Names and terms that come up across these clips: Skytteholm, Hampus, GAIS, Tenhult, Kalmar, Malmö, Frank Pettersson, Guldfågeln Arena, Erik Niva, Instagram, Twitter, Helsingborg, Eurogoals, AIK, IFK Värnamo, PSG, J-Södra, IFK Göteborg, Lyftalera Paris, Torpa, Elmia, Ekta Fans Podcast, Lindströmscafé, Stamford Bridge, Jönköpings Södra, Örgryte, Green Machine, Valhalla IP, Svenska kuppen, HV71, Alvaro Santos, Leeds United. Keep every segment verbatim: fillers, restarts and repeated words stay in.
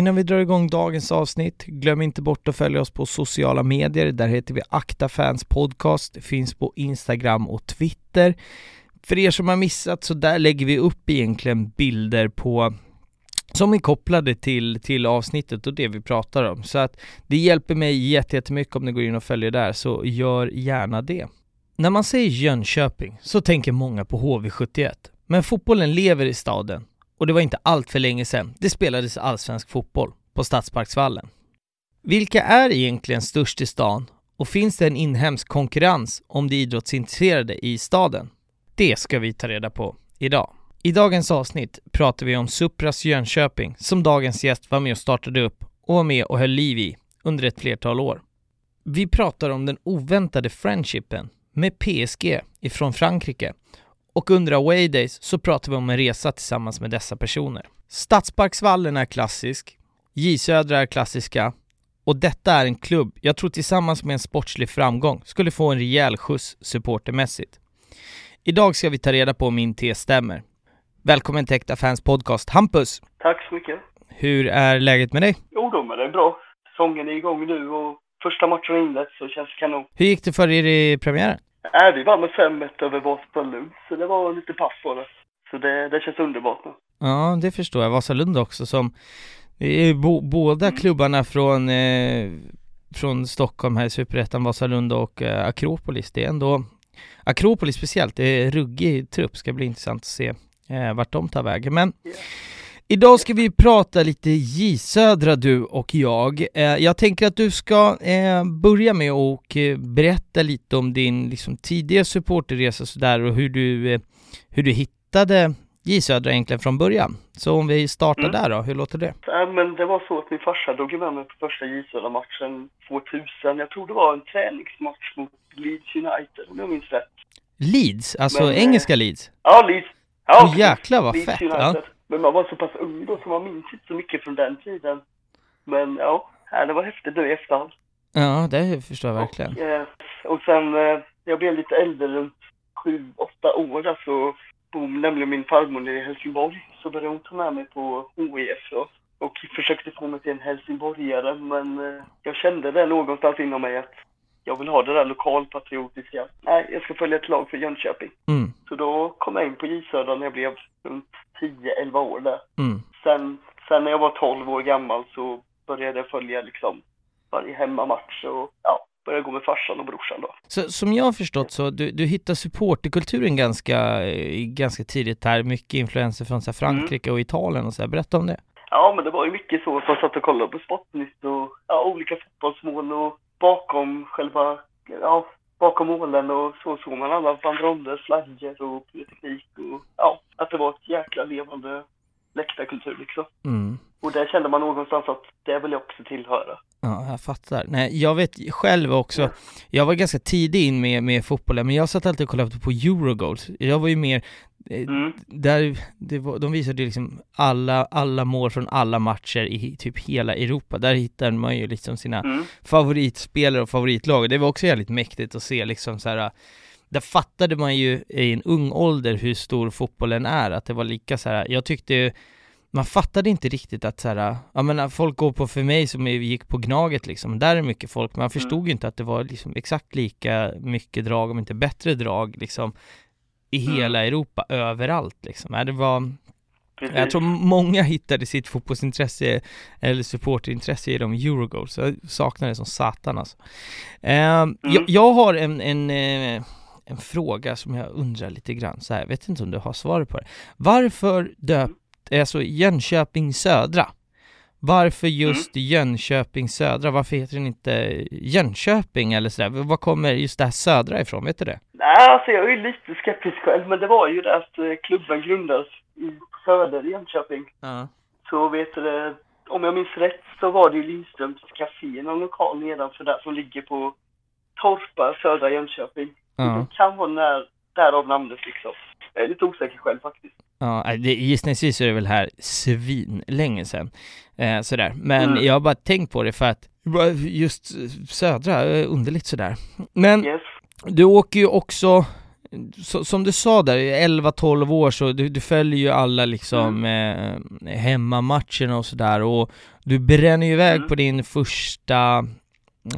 Innan vi drar igång dagens avsnitt, glöm inte bort att följa oss på sociala medier. Där heter vi Ekta Fans Podcast, finns på Instagram och Twitter. För er som har missat, så där lägger vi upp egentligen bilder på som är kopplade till, till avsnittet och det vi pratar om. Så att det hjälper mig jättemycket om ni går in och följer där, så gör gärna det. När man säger Jönköping så tänker många på H V sjuttioett. Men fotbollen lever i staden. Och det var inte allt för länge sedan det spelades allsvensk fotboll på Stadsparksvallen. Vilka är egentligen störst i stan? Och finns det en inhemsk konkurrens om de idrottsintresserade i staden? Det ska vi ta reda på idag. I dagens avsnitt pratar vi om Supras Jönköping, som dagens gäst var med och startade upp och var med och höll liv i under ett flertal år. Vi pratar om den oväntade friendshipen med P S G ifrån Frankrike. Och under Away Days så pratar vi om en resa tillsammans med dessa personer. Stadsparksvallen är klassisk, J-Södra är klassiska och detta är en klubb jag tror tillsammans med en sportslig framgång skulle få en rejäl skjuts supportermässigt. Idag ska vi ta reda på om min tes stämmer. Välkommen till Ekta Fans Podcast, Hampus! Tack så mycket! Hur är läget med dig? Jo då, men det är bra. Säsongen är igång nu och första matchen är inlett, så känns det kanon. Hur gick det för er i premiären? Nej, vi var med fem ett över Vasa Lund, så det var lite pass på det. Så det, det känns underbart nu. Ja, det förstår jag. Vasa Lund också, som är bo, båda mm. klubbarna från, eh, från Stockholm här i Superettan, Vasa Lund och eh, Akropolis. Det är ändå, Akropolis speciellt, det är ruggig trupp. Ska bli intressant att se eh, vart de tar vägen. Men yeah. Idag ska vi prata lite J-Södra, du och jag. Jag tänker att du ska börja med och berätta lite om din liksom, tidiga supporterresa och, så där, och hur, du, hur du hittade J-Södra egentligen från början. Så om vi startar mm. där då, hur låter det? Ja, men det var så att min farsa drog med mig på första J-Södra-matchen tvåtusen. Jag tror det var en träningsmatch mot Leeds United, om jag minns rätt. Leeds? Alltså men, engelska Leeds? Ja, Leeds. Ja, oh, jäklar vad Leeds fett. Ja. Men man var så pass ung då, så man minns inte så mycket från den tiden. Men ja, det var häftigt nu i efterhand. Ja, det förstår jag verkligen. Och, eh, och sen, eh, jag blev lite äldre, runt sju, åtta år. Så alltså, boom, nämligen min farmor i Helsingborg. Så började hon ta med mig på O E F då. Och försökte få mig till en helsingborgare. Men eh, jag kände det någonstans inom mig att jag vill ha det där lokalpatriotiska. Nej, jag ska följa ett lag för Jönköping. Mm. Så då kom jag in på J-Södra när jag blev runt tio elva år där. Mm. Sen, sen när jag var tolv år gammal så började jag följa liksom varje hemmamatch och ja, började gå med farsan och brorsan då. Så, som jag har förstått så, du, du hittar supporterkulturen ganska, ganska tidigt här. Mycket influenser från så här, Frankrike mm. och Italien och så här. Berätta om det. Ja, men det var ju mycket så som satt och kollade på Sportnytt och ja, olika fotbollsmål och bakom själva, ja, bakom målen och så såg man alla bandroller, flaggor och politik och ja, att det var ett jäkla levande läktarkultur liksom. Mm. Och där kände man någonstans att det vill jag också tillhöra. Ja, jag fattar. Nej, jag vet själv också. Mm. Jag var ganska tidig in med, med fotbollen, men jag satt alltid och kollade på Eurogoals. Jag var ju mer eh, mm. där det var, de visade liksom alla, alla mål från alla matcher i typ hela Europa. Där hittade man ju liksom sina mm. favoritspelare och favoritlag. Det var också jävligt mäktigt att se liksom så här. Där fattade man ju i en ung ålder hur stor fotbollen är. Att det var lika så här. Jag tyckte man fattade inte riktigt att så här, jag menar, folk går på, för mig som gick på Gnaget liksom, där är mycket folk, man förstod ju mm. inte att det var liksom exakt lika mycket drag, om inte bättre drag liksom, i mm. hela Europa, överallt liksom. Det var, jag tror många hittade sitt fotbollsintresse eller supportintresse i de Eurogoals. Jag saknar det som satan alltså. eh, mm. jag, jag har en, en eh, en fråga som jag undrar lite grann så här, jag vet inte om du har svar på det. Varför döpt, alltså Jönköpings Södra? Varför just mm. Jönköpings Södra? Varför heter den inte Jönköping eller så där? Var kommer just det här Södra ifrån, vet du det? Nej, alltså jag är ju lite skeptisk själv, men det var ju det att klubben grundades i Söder i Jönköping. Uh. Så vet du, om jag minns rätt så var det ju Lindströmscafé, någon lokal nedanför där som ligger på Torpa, Södra Jönköping. Uh. Det kan vara när, därav namnet liksom. Jag är lite osäker själv faktiskt. Ja, det, gissningsvis är det väl här svin länge sedan. Eh, sådär. Men mm. jag har bara tänkt på det för att just Södra är underligt sådär. Men yes. du åker ju också så, som du sa där, elva tolv år, så du, du följer ju alla liksom mm. eh, hemmamatcherna och sådär, och du bränner ju iväg mm. på din första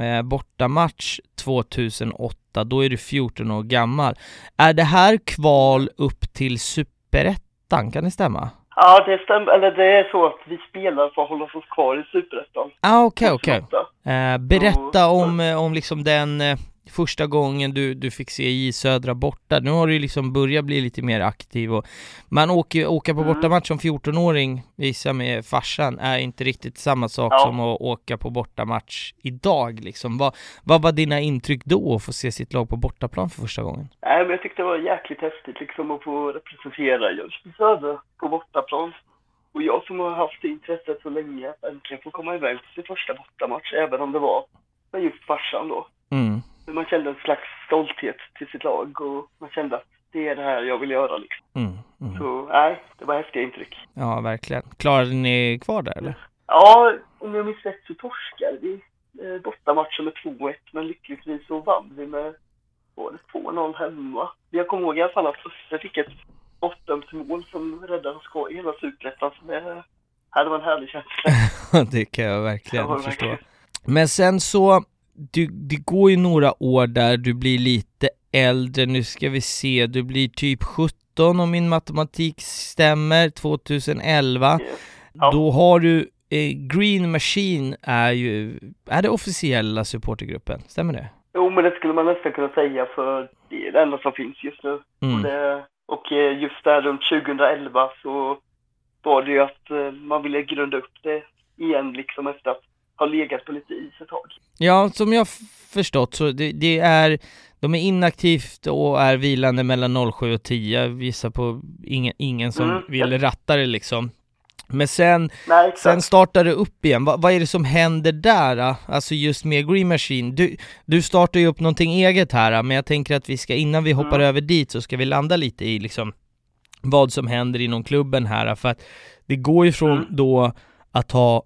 eh, bortamatch tjugohundraåtta. Då är du fjorton år gammal. Är det här kval upp till Superettan? Kan det stämma? Ja, det stämmer. Eller det är så att vi spelar för att hålla oss kvar i Superettan. Ah, okej, okay, okej. Okay. Eh, berätta mm. om, om liksom den... Eh, första gången du, du fick se J-Södra borta. Nu har du liksom börjat bli lite mer aktiv. Och man åker, åker på mm. bortamatch som fjorton-åring, visar med farsan, är inte riktigt samma sak ja. som att åka på bortamatch idag. Liksom. Vad, vad var dina intryck då att få se sitt lag på bortaplan för första gången? Nej, men jag tyckte det var jäkligt häftigt liksom, att få representera J-Södra på bortaplan. Och jag som har haft intresset så länge att äntligen få komma iväg till sin första bortamatch, även om det var med just farsan då. Mm. Man kände en slags stolthet till sitt lag och man kände att det är det här jag vill göra. Liksom. Mm, mm. Så nej, det var häftiga intryck. Ja, verkligen. Klarade ni kvar där eller? Ja, om jag minns rätt så torskade vi eh, bortamatchen med två ett, men lyckligtvis så vann vi med både två noll hemma. Jag kommer ihåg i alla fall att jag fick ett åttdömsmål som räddade skor i hela Superettan, så det här var en härlig känsla. Det kan jag verkligen ja, förstå. Verkligen. Men sen så... Du, det går ju några år där du blir lite äldre. Nu ska vi se, du blir typ sjutton om min matematik stämmer, tjugoelva. Yes. Ja. Då har du eh, Green Machine är ju är det officiella supportergruppen, stämmer det? Jo, men det skulle man nästan kunna säga, för det är det enda som finns just nu. Mm. Och, det, och just där runt tjugoelva så var det ju att man ville grunda upp det igen liksom efter att har legat på lite is ett tag. Ja, som jag förstått så det, det är, de är inaktivt och är vilande mellan noll sju och tio. Visar på ingen, ingen som mm. vill ratta det liksom. Men sen, Nej, sen startar det upp igen. Va, vad är det som händer där? Alltså just med Green Machine. Du, du startar ju upp någonting eget här, men jag tänker att vi ska, innan vi hoppar mm. över dit, så ska vi landa lite i liksom vad som händer inom klubben här. För att det går ju från mm. då att ha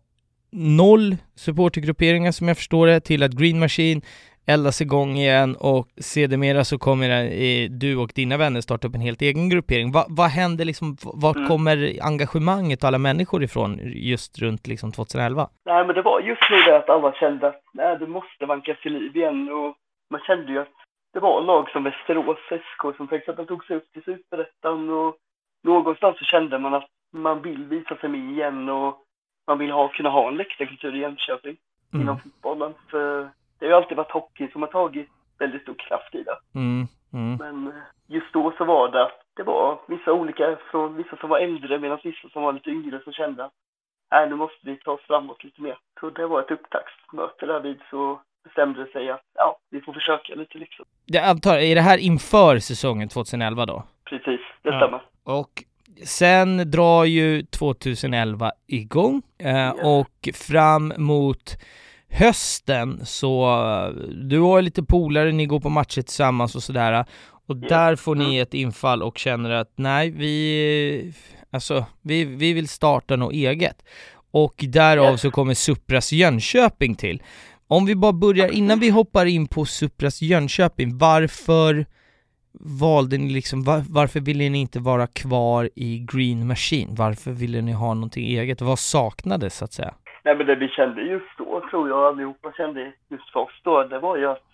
noll supportergrupperingar som jag förstår det, till att Green Machine eldas igång igen, och sedermera så kommer du och dina vänner starta upp en helt egen gruppering. Va, vad händer liksom, vart mm. kommer engagemanget och alla människor ifrån just runt liksom tjugoelva? Nej, men det var just nu det att alla kände att nej, du måste vanka till liv igen, och man kände ju att det var lag som Västerås S K som faktiskt att de tog sig upp till Superettan, och någonstans så kände man att man vill visa sig med igen, och man vill ha, kunna ha en läktarkultur i Jönköping mm. inom fotbollen. För det har ju alltid varit hockey som har tagit väldigt stor kraft i det. Mm. Mm. Men just då så var det att det var vissa olika, från vissa som var äldre medan vissa som var lite yngre som kände att nej, nu måste vi ta oss framåt lite mer. Så det var ett upptaktsmöte där vid, så bestämde sig att ja, vi får försöka lite liksom. Jag antar, är det här inför säsongen tjugoelva då? Precis, det ja. stämmer. Och... Sen drar ju tjugoelva igång eh, och fram mot hösten så du har lite polare, ni går på matcher tillsammans och sådär, och där får ni ett infall och känner att nej, vi, alltså, vi, vi vill starta något eget, och därav så kommer Supras Jönköping till. Om vi bara börjar, innan vi hoppar in på Supras Jönköping, varför... valde ni liksom, var, varför ville ni inte vara kvar i Green Machine? Varför ville ni ha någonting eget? Vad saknades så att säga? Nej, men det vi kände just då, tror jag allihopa kände just för oss då, det var ju att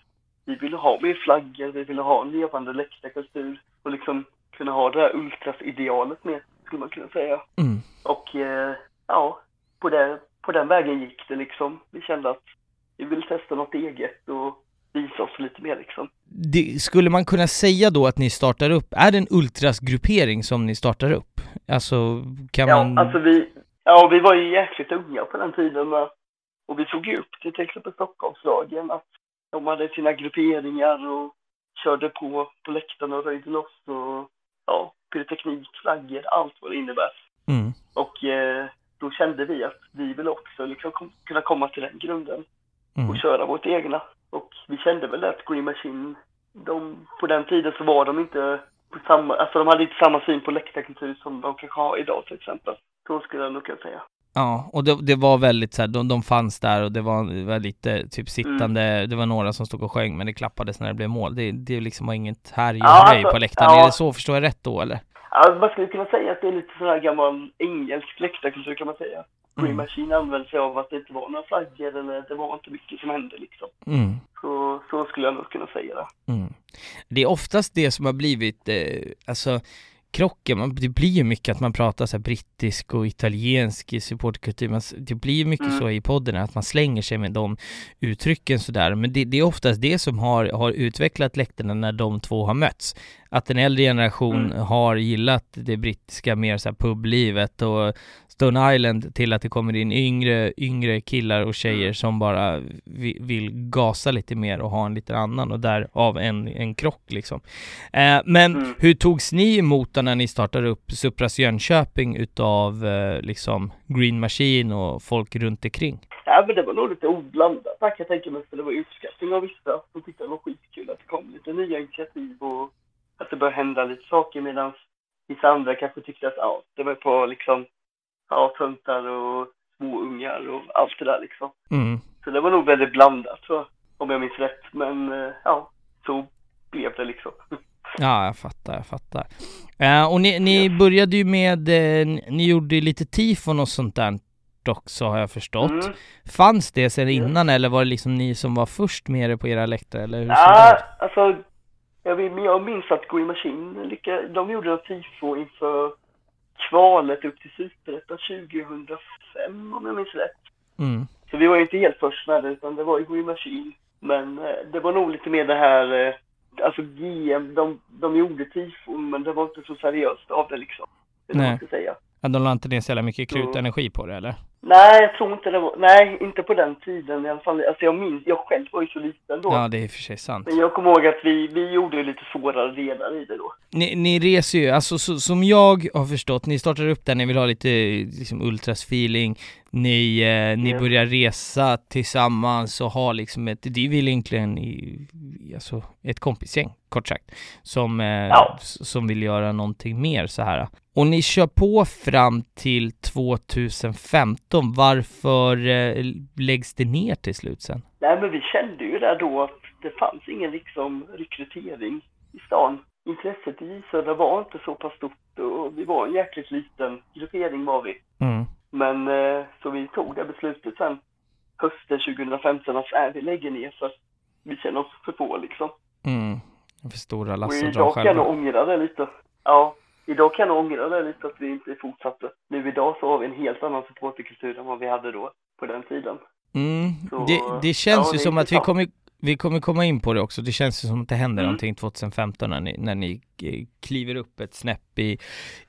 vi ville ha mer flaggor, vi ville ha en levande läktarkultur och liksom kunna ha det här ultrasidealet med, skulle man kunna säga. Mm. Och eh, ja, på, det, på den vägen gick det liksom. Vi kände att vi ville testa något eget och visa oss lite mer liksom. Det, skulle man kunna säga då att ni startar upp, är det en ultrasgruppering som ni startar upp? Alltså kan ja, man... Alltså vi, ja, vi var ju jäkligt unga på den tiden, och vi tog upp det till exempel Stockholmslagen, att de hade sina grupperingar och körde på på läktarna och röjde loss och ja, pyroteknik, flaggor, allt vad det innebär. Mm. Och eh, då kände vi att vi ville också liksom kom, kunna komma till den grunden mm. och köra vårt egna. Och vi kände väl att Green Machine, de, på den tiden så var de inte på samma, alltså de hade inte samma syn på läktarkultur som de kanske har idag till exempel. Så skulle jag nog kunna säga. Ja, och det, det var väldigt så här, de, de fanns där och det var, det var lite typ sittande, mm. det var några som stod och sjöng men det klappades när det blev mål. Det, det liksom var inget här ja, grej alltså, på läktaren. Ja. Är det så, förstår jag rätt då eller? Alltså, man skulle kunna säga att det är lite så här gammal engelsk läktarkultur kan man säga. Mm. Green Machine använde sig av att det inte var några flaggor eller det var inte mycket som hände liksom. Mm. Så, så skulle jag nog kunna säga det. Mm. Det är oftast det som har blivit, eh, alltså krocken, man, det blir ju mycket att man pratar så här brittisk och italiensk i supportkultur, man, det blir ju mycket mm. så i podden att man slänger sig med de uttrycken sådär, men det, det är oftast det som har, har utvecklat läktarna när de två har mötts, att en äldre generation mm. har gillat det brittiska mer så här publivet och Stone Island till att det kommer in yngre, yngre killar och tjejer mm. som bara vi, vill gasa lite mer och ha en lite annan och därav en, en krock liksom. Eh, men mm. hur togs ni emot när ni startade upp Supras Jönköping utav eh, liksom Green Machine och folk runt omkring? Ja, men det var nog lite oblandat. Tack, jag tänker mig att det var uppskattning av vissa som tyckte det var skitkul att det kom lite nya initiativ och att det började hända lite saker, medan vissa andra kanske tyckte att ja, det var på liksom ja, töntar och små ungar och allt det där liksom. Mm. Så det var nog väldigt blandat, så, om jag minns rätt. Men ja, så blev det liksom. Ja, jag fattar, jag fattar. Uh, och ni, ni ja. började ju med, eh, ni gjorde lite tifon och sånt där också, har jag förstått. Mm. Fanns det sedan mm. innan, eller var det liksom ni som var först med det på era läktare? Eller hur ja, alltså, jag, vill, jag minns att Green Machine, lika, de gjorde en tifo inför kvalet upp till Superettan tjugohundrafem om jag minns rätt. Mm. Så vi var ju inte helt först med det, utan det var ju Green Machine. Men eh, det var nog lite mer det här, eh, alltså G M, de, de gjorde tifon, men det var inte så seriöst av det liksom. Det nej. Måste säga. Ja, de la inte ner så jävla mycket krut och energi på det, eller? Nej, jag tror inte det var, nej, inte på den tiden i alla fall. Alltså jag minns, jag själv var ju så liten då. Ja, det är för sig sant. Men jag kommer ihåg att vi, vi gjorde ju lite svårare delar i det då. Ni, ni reser ju, alltså så, som jag har förstått, ni startar upp där, ni vill ha lite liksom ultras-feeling. Ni, eh, mm. ni börjar resa tillsammans och ha liksom ett, det är väl egentligen i, alltså ett kompisgäng, kort sagt, som, eh, ja. som vill göra någonting mer så här. Och ni kör på fram till tjugohundrafemton. Varför eh, läggs det ner till slut sen? Nej, men vi kände ju där då att det fanns ingen liksom rekrytering i stan. Intresset i J-Södra var inte så pass stort och vi var en jäkligt liten gruppering var vi. Mm. Men eh, så vi tog det beslutet sen hösten tjugohundrafemton att äh, vi lägger ner för att vi känner oss för få liksom. Mm, för stora lasten. Och idag kan jag ångra det lite. Ja. Idag kan jag ångra det lite att vi inte fortsatte. Nu idag så har vi en helt annan supporterkultur än vad vi hade då på den tiden. Mm. Så, det, det känns ja, ju som att vi kommer, vi kommer komma in på det också. Det känns ju som att det händer mm. någonting tjugohundrafemton när ni, när ni kliver upp ett snäpp i,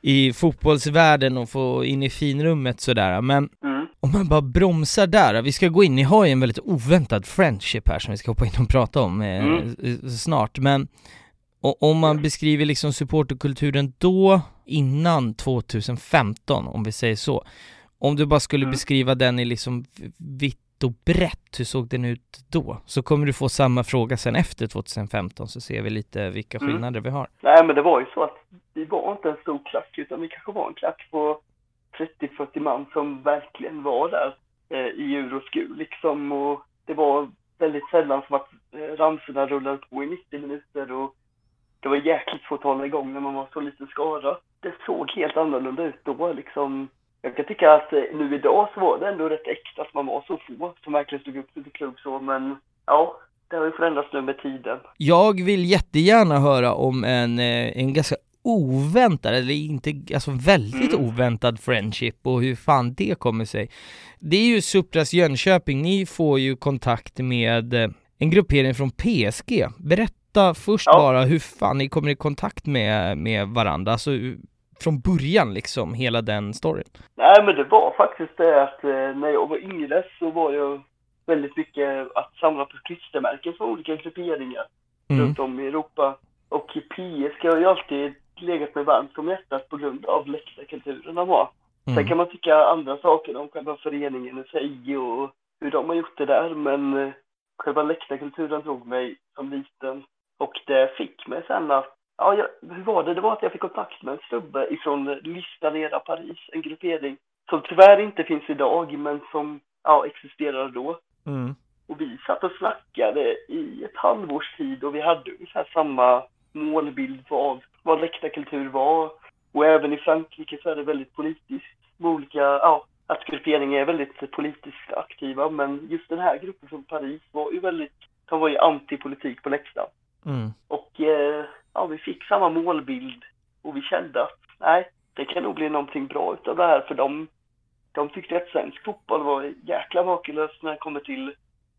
i fotbollsvärlden och får in i finrummet sådär. Men mm. om man bara bromsar där. Vi ska gå in, ni har ju en väldigt oväntad friendship här som vi ska hoppa in och prata om mm. eh, snart. Men och om man beskriver liksom supporterkulturen då innan tjugohundrafemton, om vi säger så. Om du bara skulle mm. beskriva den i liksom vitt och brett, hur såg den ut då? Så kommer du få samma fråga sen efter tjugohundrafemton, så ser vi lite vilka skillnader mm. vi har. Nej, men det var ju så att vi var inte en stor klack, utan vi kanske var en klack på trettio fyrtio man som verkligen var där eh, i Euroskur liksom. Och det var väldigt sällan som att eh, ramsorna rullade på i nittio minuter och det var jäkligt svårt att hålla igång när man var så liten skara. Det såg helt annorlunda ut då. Liksom, jag kan tycka att nu idag så var det ändå rätt äkta att man var så få som verkligen stod upp till klubb så. Men ja, det har ju förändrats nu med tiden. Jag vill jättegärna höra om en, en ganska oväntad, eller inte, alltså väldigt mm. oväntad friendship och hur fan det kommer sig. Det är ju Supras Jönköping. Ni får ju kontakt med en gruppering från P S G. Berätta. Först ja. bara hur fan ni kommer i kontakt med, med varandra, alltså från början liksom, hela den storyn. Nej, men det var faktiskt det att när jag var yngre så var jag väldigt mycket att samla på klistermärken från olika grupperingar mm. runt om i Europa, och i P S G har jag alltid legat mig varmt om hjärtat på grund av läktarkulturen de har. Mm. Sen kan man tycka andra saker om själva föreningen och sig och hur de har gjort det där, men själva läktarkulturen drog mig som liten. Och det fick mig sen att, ja, jag, hur var det? Det var att jag fick kontakt med en snubbe ifrån Lyftalera Paris, en gruppering som tyvärr inte finns idag, men som ja, existerade då. Mm. Och vi satt och snackade i ett halvårs tid och vi hade ungefär samma målbild av vad läktarkultur var. Och även i Frankrike så är det väldigt politiskt. Olika, ja, att grupperingar är väldigt politiskt aktiva, men just den här gruppen från Paris var ju väldigt, de var ju antipolitik på läktaren. Mm. Och eh, ja, vi fick samma målbild och vi kände att nej, det kan nog bli någonting bra utav det här, för de, de tyckte att svensk fotboll var jäkla makelöst när det kommer till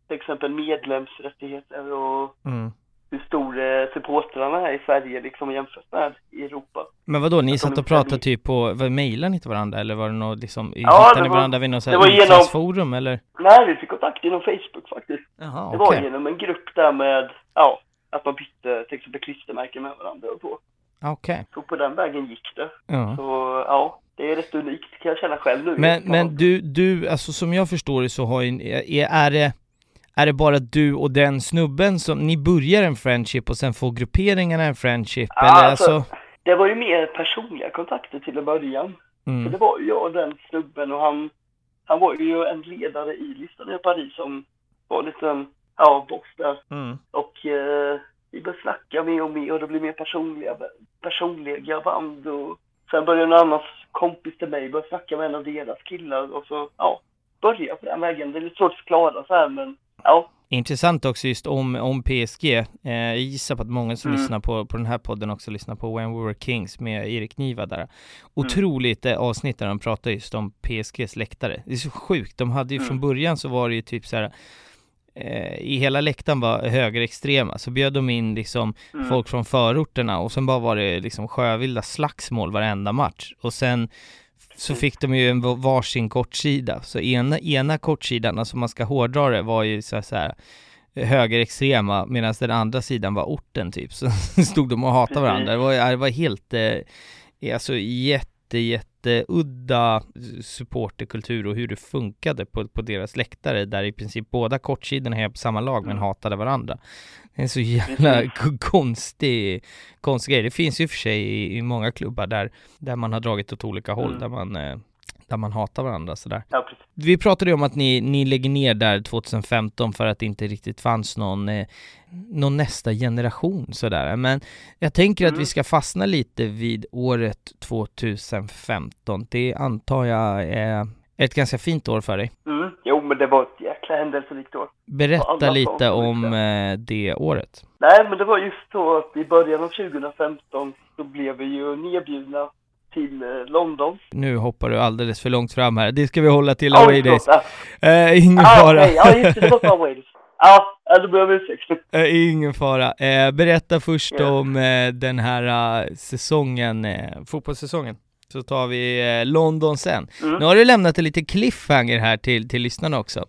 till exempel medlemsrättigheter och mm. hur stor eh, supportrarna är i Sverige liksom jämfört med i Europa. Men vadå, ni att satt och pratade typ på, var mejlade ni till varandra eller var det något liksom, ja, hittade ni varandra vid något sådant forum eller? Nej, vi fick kontakt genom Facebook faktiskt. Jaha, det var okay. Genom en grupp där med, ja, att man bytte till exempel klistermärken med varandra och så. Okej. Okay. Så på den vägen gick det. Ja. Så ja, det är rätt unikt kan jag känna själv nu. Men, men du, du, alltså som jag förstår det så har en, är, är det Är det bara du och den snubben som... Ni börjar en friendship och sen får grupperingarna en friendship? Ja, eller alltså, det var ju mer personliga kontakter till en början. Mm. För det var ju jag och den snubben och han... Han var ju en ledare i listan i Paris som var lite en... Ja, boss där. Mm. Och eh, vi började snacka mer och mer och det blev mer personliga, personliga band. Och sen började en annan kompis till mig börja snacka med en av deras killar. Och så, ja, börja på den vägen. Det är lite svårt att förklara så här, men... Ja. Intressant också just om, om P S G. Eh, jag gissar på att många som mm. lyssnar på, på den här podden också lyssnar på When We Were Kings med Erik Niva där. Otroligt mm. avsnitt där de pratar just om P S Gs läktare. Det är så sjukt. De hade ju mm. från början så var det ju typ så här eh, i hela läktaren var högerextrema. Så bjöd de in liksom mm. folk från förorterna och sen bara var det liksom sjövilda slagsmål varenda match. Och sen så fick de ju en varsin kortsida. Så ena, ena kortsidan, alltså man ska hårdra det, var ju så här, så här högerextrema, medan den andra sidan var orten typ. Så stod de och hatade varandra. Det var, det var helt eh, alltså jätte, jätte udda supporterkultur och hur det funkade på, på deras läktare, där i princip båda kortsidorna är på samma lag men hatade varandra. Det är en så jävla konstig, konstig grej. Det finns ju för sig i, i många klubbar där, där man har dragit åt olika håll, mm. där, man, där man hatar varandra. Sådär. Ja, vi pratade ju om att ni, ni lägger ner där tjugo femton för att det inte riktigt fanns någon, någon nästa generation. Sådär. Men jag tänker mm. att vi ska fastna lite vid året tjugo femton. Det antar jag är ett ganska fint år för dig. Mm. Jo, men det var ett jäkla händelserikt år. Berätta lite om eh, det året. Nej, men det var just så att i början av tjugo femton så blev vi ju nedbjudna till eh, London. Nu hoppar du alldeles för långt fram här. Det ska vi hålla till Away Days. Eh, ingen ah, fara. Nej, ja, just det, det var Away Days. Ja, ah, då behöver vi ursäkta. Eh, ingen fara. Eh, berätta först yeah. om eh, den här eh, säsongen, eh, fotbollssäsongen. Så tar vi eh, London sen. Mm. Nu har du lämnat en lite cliffhanger här till, till lyssnarna också. Eh,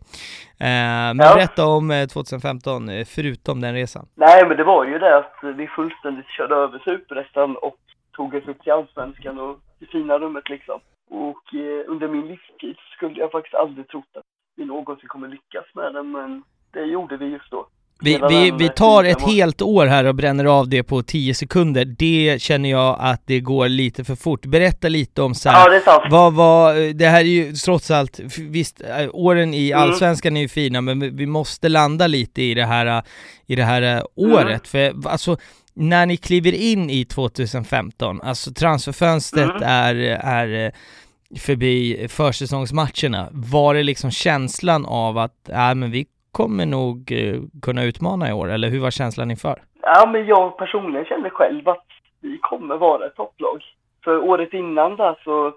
men ja. Berätta om eh, tjugo femton, förutom den resan. Nej, men det var ju det att vi fullständigt körde över Superettan och tog oss upp till Allsvenskan och i fina rummet liksom. Och eh, under min livstid skulle jag faktiskt aldrig trott att vi någonsin kommer lyckas med den, men det gjorde vi just då. Vi, vi, vi tar ett helt år här och bränner av det på tio sekunder. Det känner jag att det går lite för fort. Berätta lite om så här, ja, det, vad, vad, det här är ju trots allt, visst, åren i Allsvenskan mm. är ju fina, men vi måste landa lite i det här, i det här året. Mm. För alltså, när ni kliver in i tjugo femton, alltså transferfönstret mm. är... är förbi försäsongsmatcherna. Var det liksom känslan av att äh, men vi kommer nog eh, kunna utmana i år, eller hur var känslan inför? Ja, men jag personligen kände själv att vi kommer vara ett topplag. För året innan där så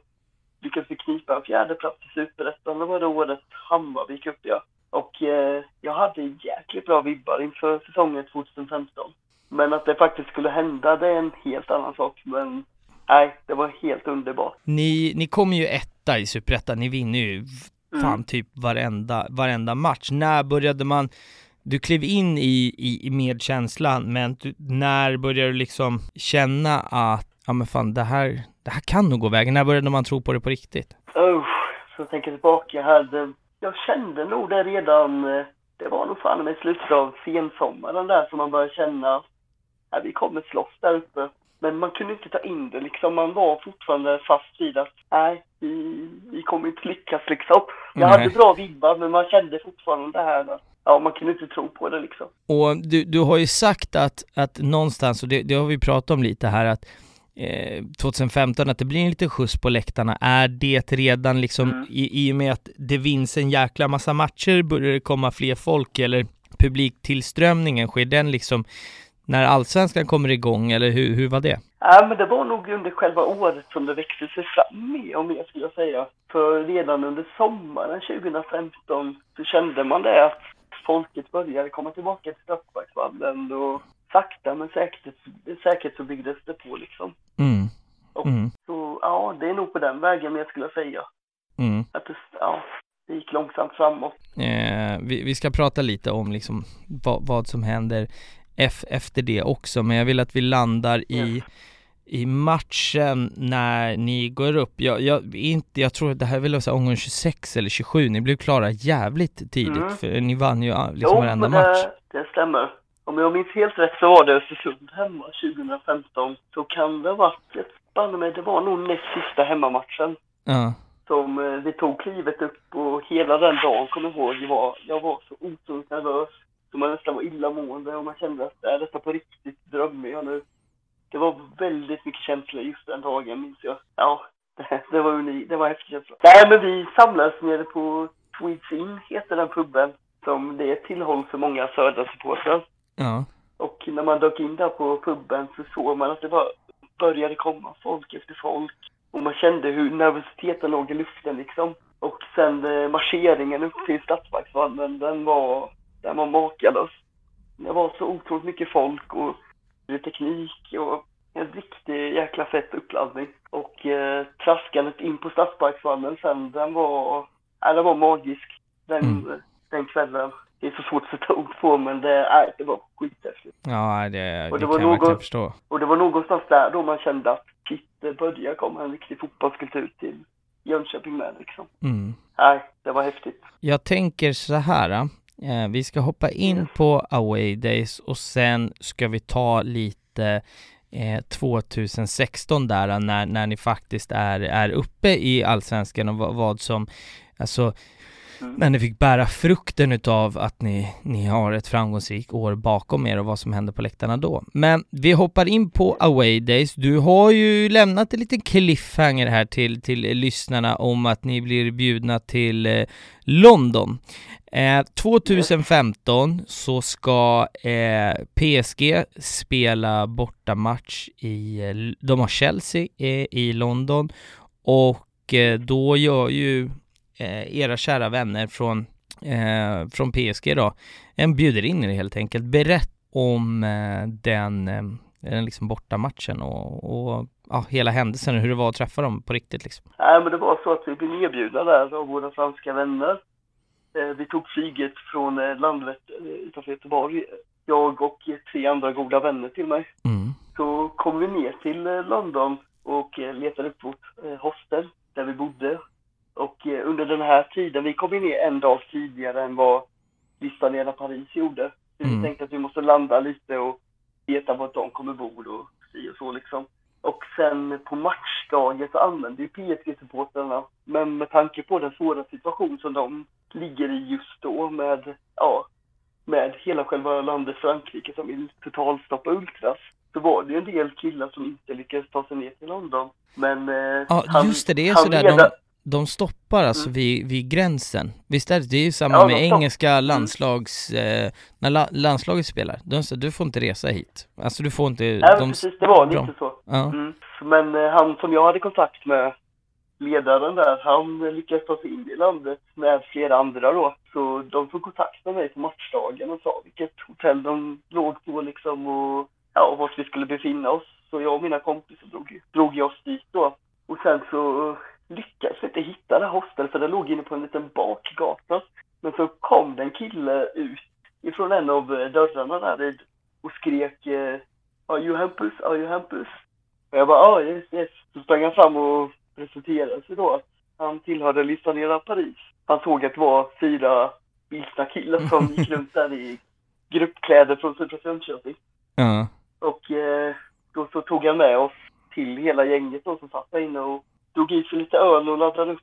lyckades vi knipa en fjärde plats i Superettan. Det var det året Hammarby gick upp, ja. Och eh, jag hade jäkligt bra vibbar inför säsongen tjugo femton. Men att det faktiskt skulle hända, det är en helt annan sak. Men nej, det var helt underbart. Ni, ni kommer ju etta i Superettan, ni vinner ju Mm. fan typ varenda, varenda match. När började man, du klev in i, i, i medkänslan, men du, när började du liksom känna att ja men fan det här, det här kan nog gå vägen? När började man tro på det på riktigt? Oh, så tänker jag tillbaka här, jag kände nog det redan, det var nog fan i slutet av sensommaren där som man började känna ja, vi kommer slåss där uppe. Men man kunde inte ta in det liksom, man var fortfarande fast vid att nej, vi, vi vi kommer inte lyckas liksom. Jag mm. hade bra vibbar, men man kände fortfarande det här. Ja, man kunde inte tro på det liksom. Och du, du har ju sagt att, att någonstans, och det, det har vi pratat om lite här, att eh, tjugohundrafemton, att det blir en liten skjuts på läktarna. Är det redan liksom, mm. i, i och med att det vinns en jäkla massa matcher, börjar det komma fler folk, eller publiktillströmningen, sker den liksom när Allsvenskan kommer igång, eller hur, hur var det? Ja, men det var nog under själva året som det växte sig fram mer och mer, skulle jag säga. För redan under sommaren tjugohundrafemton så kände man det att folket började komma tillbaka till Stadsparksvallen, och sakta men säkert, säkert så byggdes det på liksom. Mm. Mm. Och, så ja, det är nog på den vägen jag skulle säga. Mm. Att det, ja, det gick långsamt framåt. Eh, vi, vi ska prata lite om liksom vad, vad som händer F efter det också, men jag vill att vi landar i, mm. i matchen när ni går upp. Jag, jag, inte, jag tror att det här vill säga omgång tjugosex eller tjugosju. Ni blev klara jävligt tidigt, mm. för ni vann ju liksom jo, varenda det, match. Det stämmer. Om jag minns helt rätt så var det Östersund hemma tjugohundrafemton. Så kan det ha varit ett spann med, det var nog näst sista hemmamatchen. Mm. Som vi tog klivet upp, och hela den dagen kommer jag ihåg, jag var, jag var så otroligt nervös. Så man nästan var illamående, och man kände att det är detta på riktigt, drömmer jag nu. Det var väldigt mycket känslor just den dagen, minns jag. Ja, det, det var unikt, det var häftigt känslor. Nej, men vi samlades nere på Tweeds Inn, heter den pubben, som det är tillhåll för många södra supportrar. Ja. Och när man dök in där på pubben så såg man att det bara började komma folk efter folk. Och man kände hur nervositeten låg i luften liksom. Och sen eh, marscheringen upp till Stadsparksvallen, den var... där man makades. Det var så otroligt mycket folk och teknik och en riktig jäkla fett uppladdning. Och eh, traskandet in på Stadsparksvallen sen, den var, äh, den var magisk den, mm. den kvällen. Det är så svårt att sätta ord på, men det, äh, det var skithäftigt. Ja, det, det, och det var kan någon, jag förstå. Och det var någonstans där då man kände att shit, började komma en riktig fotbollskultur till Jönköping med liksom. Mm. Nej, det var häftigt. Jag tänker så här, då. Vi ska hoppa in på Away Days och sen ska vi ta lite eh, tjugosexton där när, när ni faktiskt är, är uppe i Allsvenskan och vad, vad som, alltså mm. när ni fick bära frukten utav att ni, ni har ett framgångsrikt år bakom er och vad som händer på läktarna då. Men vi hoppar in på Away Days. Du har ju lämnat en liten cliffhanger här till, till lyssnarna om att ni blir bjudna till eh, London. Eh, tjugofemton så ska eh, P S G spela bortamatch i, de har Chelsea eh, i London, och eh, då gör ju eh, era kära vänner från, eh, från P S G då en bjuder in er helt enkelt. Berätt om eh, den, eh, den liksom bortamatchen och, och ja, hela händelsen och hur det var att träffa dem på riktigt liksom. Nej, men det var så att vi blev erbjudna där av våra franska vänner. Vi tog flyget från landet utanför Göteborg, jag och tre andra goda vänner till mig. Mm. Så kom vi ner till London och letade upp vårt hostel där vi bodde. Och under den här tiden, vi kom ner en dag tidigare än vad Lyftalera Paris gjorde. Så vi mm. tänkte att vi måste landa lite och veta vart de kommer bo och si och så liksom. Och sen på matchdagen så använde ju P S G-supporterna, men med tanke på den svåra situation som de ligger i just då med, ja, med hela själva landet Frankrike som vill totalstoppa ultras, så var det ju en del killar som inte lyckades ta sig ner till London. Men ja, han, just det, det är sådär, redan... de, de stoppar alltså mm. vid, vid gränsen. Visst är det, det är ju samma ja, med engelska landslags, mm. eh, när la, landslaget spelar. De säger, du får inte resa hit. Alltså du får inte... Nej, de... precis, det var det inte så. Ja. Mm. Men eh, han som jag hade kontakt med, ledaren där, han lyckades ta sig in i landet med flera andra då. Så de tog kontakt med mig på matchdagen och sa vilket hotell de låg på liksom och ja, och vart vi skulle befinna oss. Så jag och mina kompisar drog, drog jag oss dit då. Och sen så lyckades vi inte hitta det hostel, för det låg inne på en liten bakgata. Men så kom den kille ut ifrån en av dörrarna där och skrek "Are you Hampus? Are you Hampus?" Och jag bara "Ah, yes, yes." Så sprang han fram och presenterade sig då att han tillhörde Lyftalera Paris. Han såg att det var fyra vilsna killar som gick runt där i gruppkläder från Supras Jönköping. Uh-huh. Och eh, då så tog han med oss till hela gänget då, som satt där inne och drog i sig lite öl och laddade upp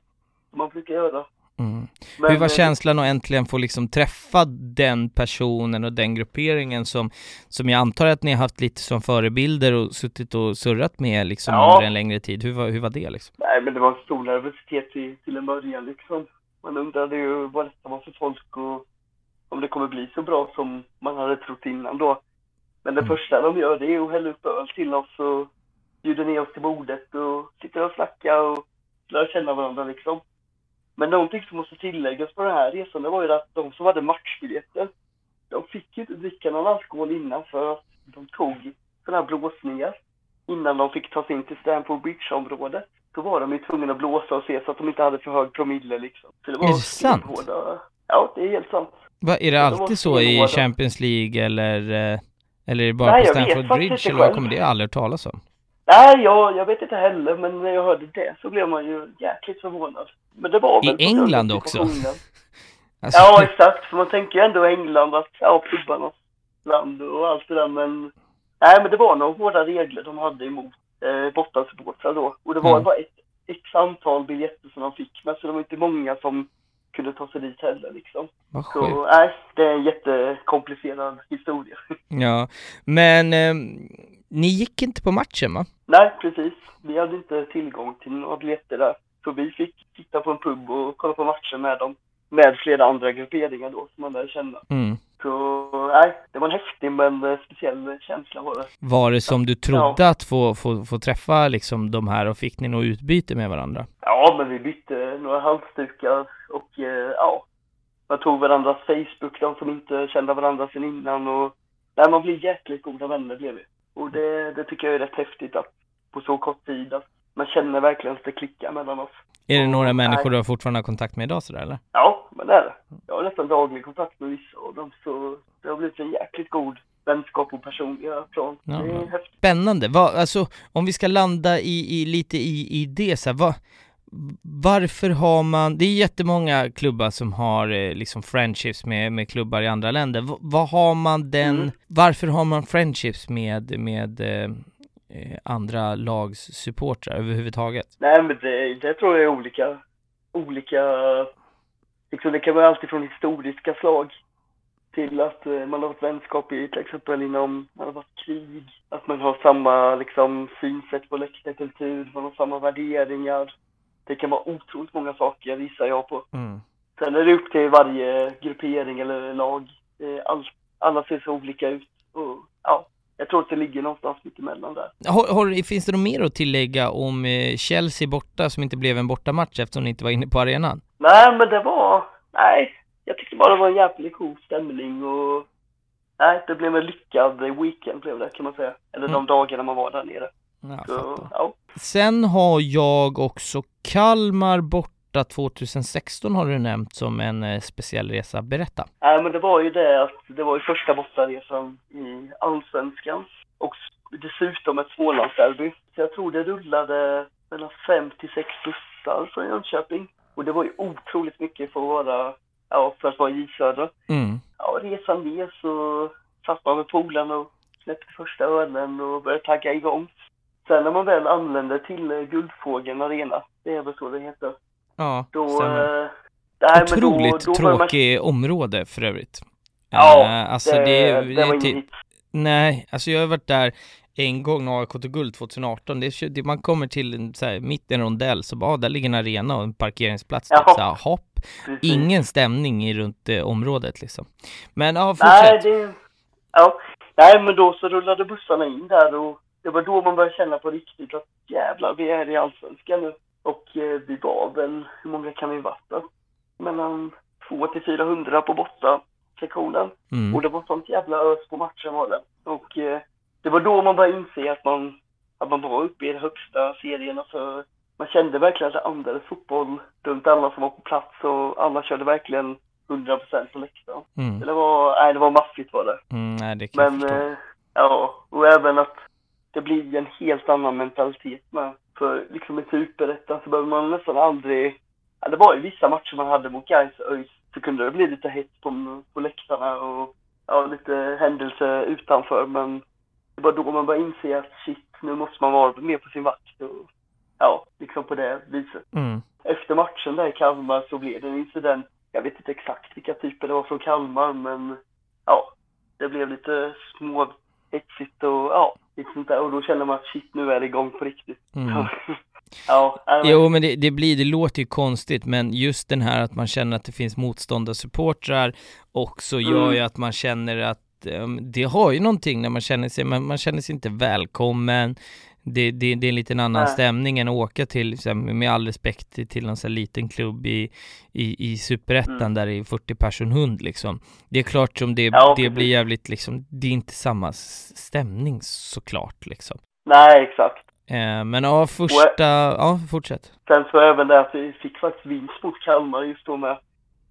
man brukar göra. Mm. Men, hur var känslan att äntligen få liksom träffa den personen och den grupperingen som, som jag antar att ni har haft lite som förebilder och suttit och surrat med liksom ja. under en längre tid? Hur var, hur var det liksom? Nej, men det var en stor nervositet till, till en början liksom. Man undrade ju vad detta var för folk och om det kommer bli så bra som man hade trott innan då. Men det mm. första de gör det är att hälla upp öl till oss och bjuder ner oss till bordet och sitter och snackar och lär känna varandra liksom. Men någonting som måste tilläggas på den här resan, det var ju att de som hade matchbiljetter, de fick ju inte dricka någon alkohol innan för att de tog sådana här blåsningar. Innan de fick ta sig in till Stamford Bridge-området, då var de ju tvungna att blåsa och se så att de inte hade för hög promille liksom. Så det var är det sant? Hårda. Ja, det är helt sant. Va, är det alltid de så i hårda. Champions League eller, eller är det bara nej, på Stamford Bridge? Eller vad kommer det aldrig att talas om? Nej, jag, jag vet inte heller, men när jag hörde det så blev man ju jäkligt förvånad. Men det var väl i England också? Alltså... Ja, exakt. För man tänker ju ändå England, att ja, pubbarnas land och allt det där. Men, nej, men det var nog hårda regler de hade emot eh, bortasupportrar då. Och det var mm. bara ett x antal biljetter som de fick, men så det var inte många som kunde ta sig dit heller liksom. Så nej, det är en jättekomplicerad historia. Ja, men eh, ni gick inte på matchen va? Nej, precis. Vi hade inte tillgång till några biljetter där. Så vi fick titta på en pub och kolla på matchen med dem. Med flera andra grupperingar då som man där kände. Mm. Så nej, det var en häftig men speciell känsla var det. Var det som du trodde ja. att få, få, få träffa liksom de här och fick ni något utbyte med varandra? Ja, men vi bytte några halsdukar och ja, man tog varandras Facebook, de som inte kände varandra sedan innan. Och nej, man blev jäkligt goda vänner blev vi. Och det, det tycker jag är rätt häftigt att på så kort tid att man känner verkligen att det klickar mellan oss. Är det några människor nej. du har fortfarande kontakt med idag sådär eller? Ja, men det är det. Jag har nästan daglig kontakt med vissa av dem så det har blivit en jäkligt god vänskap och personliga plan. Ja. Det är häftigt. Spännande. Va, alltså, om vi ska landa i, i, lite i, i det så här, va, varför har man, det är jättemånga klubbar som har eh, liksom friendships med, med klubbar i andra länder. Va, vad har man den, mm. varför har man friendships med, med eh, andra lags supportrar överhuvudtaget? Nej, men det, det tror jag är olika. Olika liksom, det kan vara allt från historiska slag till att man har varit vänskap i till exempel inom man har varit krig. Att man har samma liksom, synsätt på läktarkultur, man har samma värderingar. Det kan vara otroligt många saker, visar jag på. Mm. Sen är det upp till varje gruppering eller lag. All, alla ser så olika ut. Och, ja. Jag tror att det ligger någonstans mitt emellan där. Har, har, finns det något mer att tillägga om eh, Chelsea borta som inte blev en bortamatch eftersom ni inte var inne på arenan? Nej, men det var... Nej, jag tyckte bara det var en jävligt cool stämning och... Nej, det blev en lyckad weekend blev det kan man säga. Eller de mm. dagarna man var där nere. Ja, så, ja. Sen har jag också Kalmar borta tjugohundrasexton har du nämnt som en eh, speciell resa. Berätta. Nej, men det var ju det att det var ju första bortaresan i Allsvenskan och dessutom ett smålandsderby. Så jag tror det rullade mellan fem till sex bussar från Jönköping och det var ju otroligt mycket för att vara, ja, för att vara J-Södra. Mm. Ja, resan ner så satt man med polarna och släppte första ölen och började tagga igång. Sen när man väl anländer till Guldfågeln Arena, det är väl så det heter. Ja, då, stämmer. Nej, otroligt då, då tråkigt man... område för övrigt. Ja, uh, alltså det, det, det var inget. Nej, alltså jag har varit där en gång när A I K tog guld tjugo arton. Det är, det, man kommer till så här, mitt i en rondell så bara, ah, där ligger en arena och en parkeringsplats. Jaha. Så här, hopp. Precis. Ingen stämning runt eh, området liksom. Men ja, ah, fortsätt. Nej, det... ja. Nej, men då så rullade bussarna in där och det var då man började känna på riktigt att jävlar, vi är i Allsvenskan nu. Och eh, vi var väl, hur många kan vi vatta? Mellan två till fyrahundra på borta sektionen. Mm. Och det var sånt jävla ös på matchen var det. Och eh, det var då man började inse att man, att man var uppe i de högsta serierna. För man kände verkligen att det andades fotboll runt alla som var på plats. Och alla körde verkligen hundra procent på läktaren. Mm. Det var, nej, det var maffigt var det. Mm, nej, det kan men, jag förstå. Eh, ja, och även att det blir en helt annan mentalitet med. För liksom i Superettan så behöver man nästan aldrig... Ja, det var ju vissa matcher man hade mot GAIS och ÖIS så kunde det bli lite hett på, på läktarna och ja, lite händelser utanför. Men det var då man bara inser att shit, nu måste man vara mer på sin vakt. Och, ja, liksom på det viset. Mm. efter matchen där i Kalmar så blev det en incident. Jag vet inte exakt vilka typer det var från Kalmar, men ja, det blev lite små hetsigt och ja, lite sånt där. Och då känner man att shit, nu är det igång på riktigt. Mm. Ja, men... Jo, men det, det blir, det låter ju konstigt, men just den här att man känner att det finns motståndarsupportrar också gör mm. ju att man känner att um, det har ju någonting när man känner sig, man, man känner sig inte välkommen. Det, det, det är en liten annan Nej. stämning än att åka till, med all respekt, till en sån liten klubb i, i, i Superettan mm. där det är fyrtio person hund liksom. Det är klart som det, ja, det blir jävligt liksom, det är inte samma stämning såklart liksom. Nej, exakt. Eh, men ja, första, jag, ja, fortsätt. Sen så även där att vi fick faktiskt vinst mot Kalmar just då med.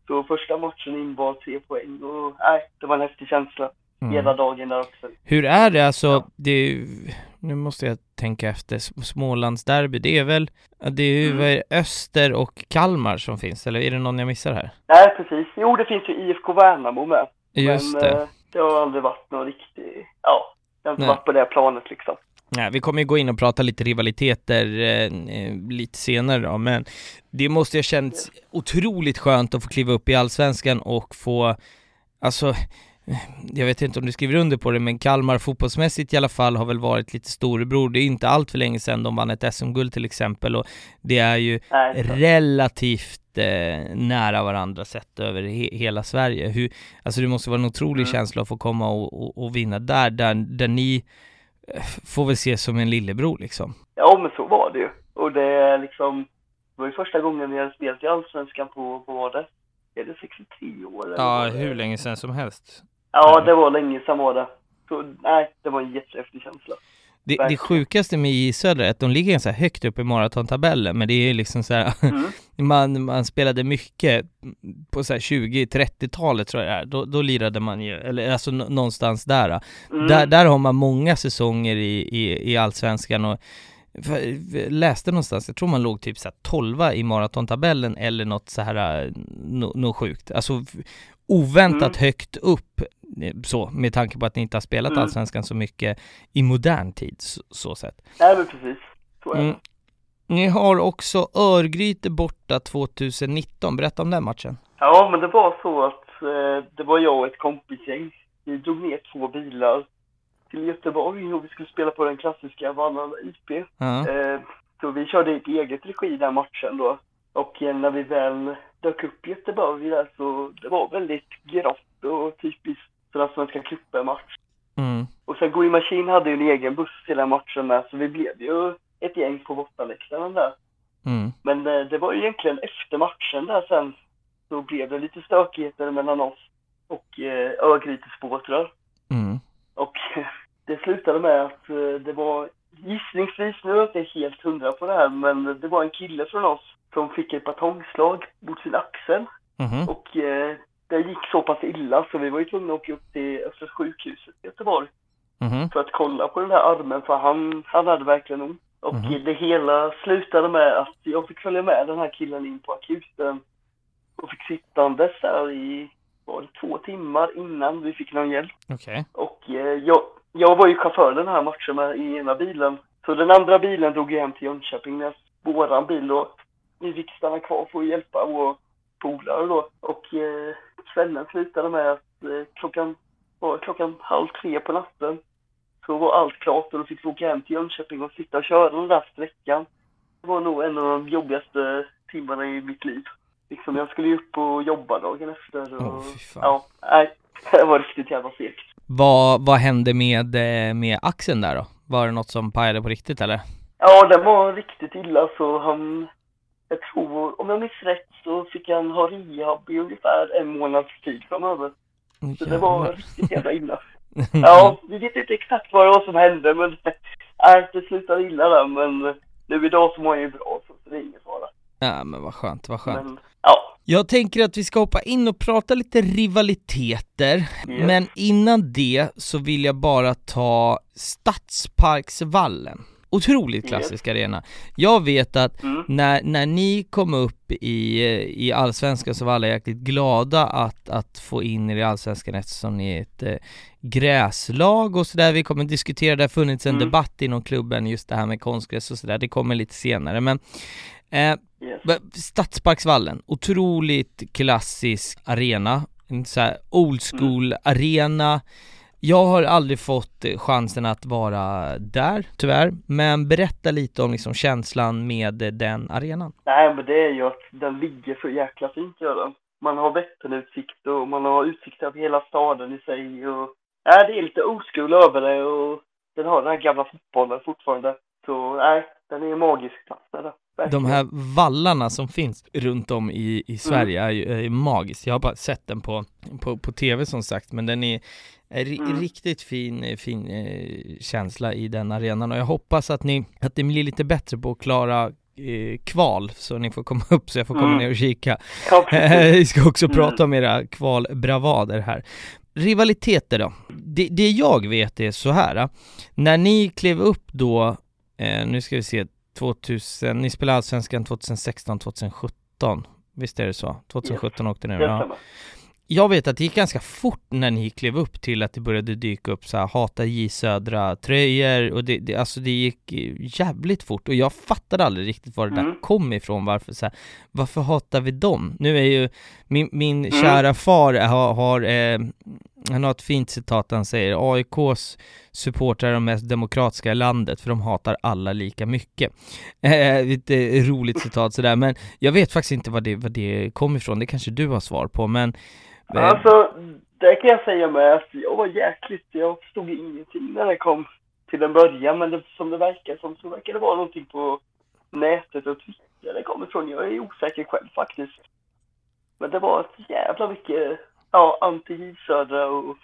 Så första matchen inbar tre poäng och nej, det var en häftig känsla. Mm. Hela dagen där också. Hur är det alltså? Ja. Det, nu måste jag tänka efter. Smålands derby, det är väl det är mm. Öster och Kalmar som finns, eller är det någon jag missar här? Nej, precis. Jo, det finns ju I F K Värnamo med. Just men det. det har aldrig varit någon riktig, ja, det har inte Nej. varit på det här planet liksom. Nej, vi kommer ju gå in och prata lite rivaliteter eh, lite senare då, men det måste ju ha känts ja. otroligt skönt att få kliva upp i Allsvenskan och få, alltså jag vet inte om du skriver under på det, men Kalmar fotbollsmässigt i alla fall har väl varit lite storebror. Det är inte allt för länge sedan de vann ett S M-guld till exempel, och det är ju Nej, inte. relativt eh, nära varandra sett över he- hela Sverige. Hur, alltså det måste vara en otrolig mm. känsla att få komma och, och, och vinna där, där, där ni eh, får väl se som en lillebror liksom. Ja, men så var det ju. Och det är liksom, det var ju första gången vi hade spelat i Allsvenskan på, på vad det? Är det sextiotre år? Eller ja, hur länge sedan som helst. Ja, det var länge sedan var det. Så, nej, det var en jättehäftig känsla. Det, det sjukaste med J-Södra är att de ligger ganska högt upp i maratontabellen, men det är liksom så här, mm. man, man spelade mycket på så här tjugo-trettiotalet tror jag, då, då lirade man ju, eller alltså n- någonstans där, mm. där. Där har man många säsonger i, i, i Allsvenskan, och läste någonstans, jag tror man låg typ så här tolv i maratontabellen eller något så här något no sjukt. Alltså oväntat mm. högt upp så, med tanke på att ni inte har spelat mm. Allsvenskan så mycket i modern tid så, så sett. Ja, men precis. Så är det. Mm. Ni har också Örgryte borta tjugonitton. Berätta om den matchen. Ja, men det var så att eh, det var jag och ett kompisgäng. Vi drog ner två bilar till Göteborg och vi skulle spela på den klassiska Valhalla I P. Uh-huh. Eh, så vi körde i eget regi den matchen då. Och när vi väl dök upp i Göteborg där, så det var väldigt grått och typiskt sådär Svenska kuppen-match. Mm. Och sen Green Machine hade ju en egen buss till den matchen med, så vi blev ju ett gäng på bortaläktaren där. Mm. Men eh, det var ju egentligen efter matchen där sen så blev det lite stökigheter mellan oss och eh, Örgrytes supportrar. Mm. Och det slutade med att det var, gissningsvis nu att jag är helt hundra på det här, men det var en kille från oss som fick ett batongslag mot sin axel. Mm-hmm. Och eh, det gick så pass illa så vi var ju tvungna att åka upp till Östra sjukhuset i Göteborg mm-hmm. för att kolla på den här armen, för han, han hade verkligen ont. Och mm-hmm. det hela slutade med att jag fick följa med den här killen in på akuten och fick sittandes där i... var det två timmar innan vi fick någon hjälp. Okay. Och eh, jag, jag var ju chaufför den här matchen med, i ena bilen. Så den andra bilen drog jag hem till Jönköping med våran bil. Och vi fick stanna kvar för att hjälpa vår polare då. Och eh, kvällen slutade med att eh, klockan, var klockan halv tre på natten så var allt klart och då fick vi åka hem till Jönköping och sitta och köra den där sträckan. Det var nog en av de jobbigaste timmarna i mitt liv. Liksom, jag skulle ju upp och jobba dagen efter. Och, oh, ja, nej, det var riktigt jävla segt. Vad, vad hände med, med axeln där då? Var det något som pajade på riktigt eller? Ja, den var riktigt illa så han, jag tror, om jag minns rätt så fick han ha rehab i ungefär en månads tid framöver. Så det var riktigt jävla illa. Ja, vi vet inte exakt vad det var som hände, men nej, det slutade illa där. Men nu idag så mår jag ju bra så det är ingen fara. Ja, men vad skönt, vad skönt. Men, ja. Jag tänker att vi ska hoppa in och prata lite rivaliteter. Yes. Men innan det så vill jag bara ta Stadsparksvallen. Otroligt klassisk mm. arena. Jag vet att mm. när, när ni kom upp i, i Allsvenskan så var alla jäkligt glada att, att få in er i Allsvenskan eftersom ni är ett eh, gräslag och sådär. Vi kommer diskutera, det har funnits en mm. debatt inom klubben just det här med konstgräs och sådär. Det kommer lite senare. Men eh, yes. Stadsparksvallen, otroligt klassisk arena. En så här old school mm. arena. Jag har aldrig fått chansen att vara där, tyvärr. Men berätta lite om liksom känslan med den arenan. Nej, men det är ju att den ligger så jäkla fint, gör den. Man har vättenutsikt och man har utsikt över hela staden i sig. Och... nej, det är lite oskuld över det och den har den här gamla fotbollen fortfarande. Så nej, den är ju magisk plats där. De här vallarna som finns runt om i, i Sverige mm. är ju är magiskt. Jag har bara sett den på, på, på tv som sagt, men den är r- mm. riktigt fin, fin eh, känsla i den arenan. Och jag hoppas att ni att det blir lite bättre på att klara eh, kval, så ni får komma upp så jag får komma mm. ner och kika. Vi ska också mm. prata om era kvalbravader här. Rivaliteter då? Det, det jag vet är så här. När ni klev upp då, eh, nu ska vi se, tvåtusen, ni spelade Allsvenskan tjugohundrasexton tjugohundrasjutton. Visst är det så? tjugohundrasjutton åkte ni nu. Ja. Jag vet att det gick ganska fort när ni klev upp till att det började dyka upp så här hata J-Södra tröjor och det, det, alltså det gick jävligt fort och jag fattade aldrig riktigt var det mm. där kom ifrån, varför så här, varför hatar vi dem? Nu är ju min, min mm. kära far har, har eh, han har ett fint citat, han säger A I K:s supportrar är de mest demokratiska i landet för de hatar alla lika mycket. Eh, lite roligt citat sådär, men jag vet faktiskt inte vad det, vad det kom ifrån, det kanske du har svar på, men alltså, det kan jag säga med att jag var jäkligt, jag förstod ingenting när det kom till den början, men det, som det verkar som så verkar det vara någonting på nätet och Twitter det kommer ifrån, jag är osäker själv faktiskt. Men det var ett jävla mycket ja, anti-J-Södra och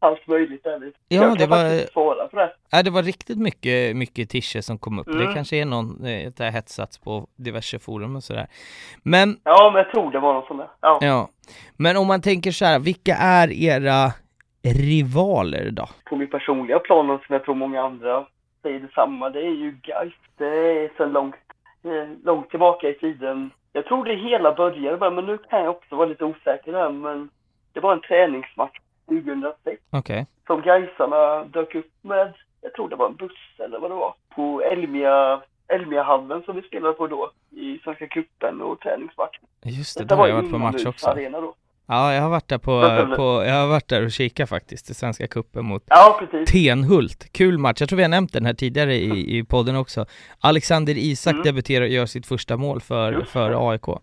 allt möjligt där. Ja, det var svåra för det. Ja, det var riktigt mycket mycket t-shirts som kom upp. Mm. Det kanske är någon eh, där hetsats på diverse forum och sådär. Men ja, men jag tror det var någon som är. Ja. ja. Men om man tänker så här, vilka är era rivaler då? På min personliga plan och som jag tror många andra säger detsamma, det är ju GAIS. Det är så långt eh, långt tillbaka i tiden. Jag tror det hela började, men nu kan jag också vara lite osäker här, men det var en träningsmatch tjugohundrasex okay. som GAISarna dök upp med, jag tror det var en buss eller vad det var, på Elmia, Elmiahallen som vi spelade på då i Svenska kuppen och träningsmatchen. Just det, det har jag varit på match också. Då. Ja, jag har varit där på, på jag har varit där och kikat faktiskt i Svenska kuppen mot ja, Tenhult. Kul match. Jag tror vi har nämnt den här tidigare i, i podden också. Alexander Isak mm. debuterar och gör sitt första mål för, för A I K.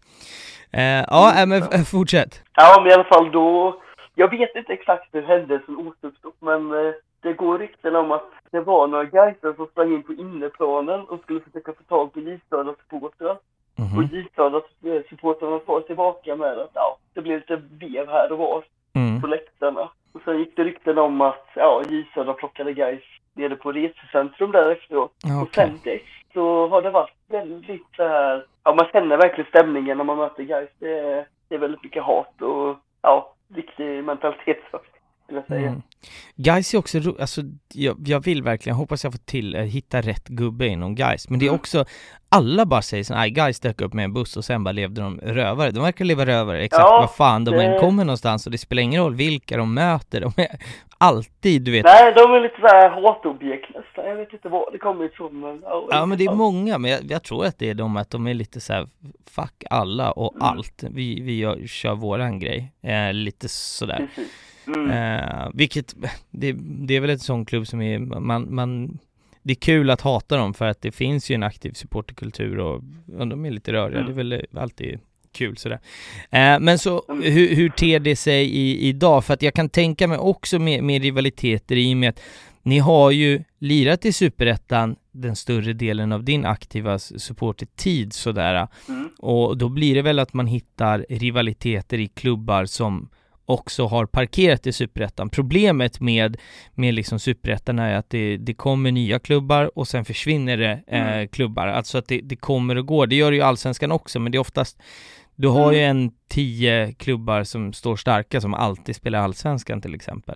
Eh, ja, mm. men f- fortsätt. Ja, men i alla fall då. Jag vet inte exakt hur händelsen återuppstod, men eh, det går rykten om att det var några gejser som sprang in på innerplanen och skulle försöka få tag på J-Södras supportrar. Mm-hmm. Och J-Södras supportrarna svarar tillbaka med att ja, det blev lite vev här och var mm. på läktarna. Och sen gick det rykten om att ja, J-Södra plockade gejs nere på resecentrum där efteråt. Okay. Och sen det, så har det varit väldigt så här... ja, man känner verkligen stämningen när man möter gejs. Det, det är väldigt mycket hat och ja... viktig mentalitet så skulle jag säga. Mm. GAIS är också ro- alltså, jag, jag vill verkligen, hoppas jag får till eh, hitta rätt gubbe inom GAIS, men det är mm. också alla bara säger såhär, GAIS dök upp med en buss och sen bara levde de rövare, de verkar leva rövare exakt ja, vad fan de det... än kommer någonstans och det spelar ingen roll vilka de möter, de är alltid, du vet. Nej, de är lite såhär hatobjekt nästan, jag vet inte vad det kommer ifrån men... ja, ja men det är många, men jag, jag tror att det är de att de är lite såhär, fuck alla och mm. allt, vi, vi gör, kör våran grej, eh, lite sådär. Precis. Mm. Uh, vilket det, det är väl ett sån klubb som är man, man, det är kul att hata dem för att det finns ju en aktiv supporterkultur och, och de är lite röriga, mm. det är väl alltid kul sådär. Uh, men så mm. hur, hur ter det sig i, idag? För att jag kan tänka mig också med, med rivaliteter i och med att ni har ju lirat i Superettan den större delen av din aktiva supportertid sådär mm. och då blir det väl att man hittar rivaliteter i klubbar som också har parkerat i Superettan. Problemet med, med liksom Superettan är att det, det kommer nya klubbar och sen försvinner det mm. eh, klubbar. Alltså att det, det kommer och går. Det gör ju Allsvenskan också, men det är oftast du har mm. ju en tio klubbar som står starka som alltid spelar Allsvenskan till exempel.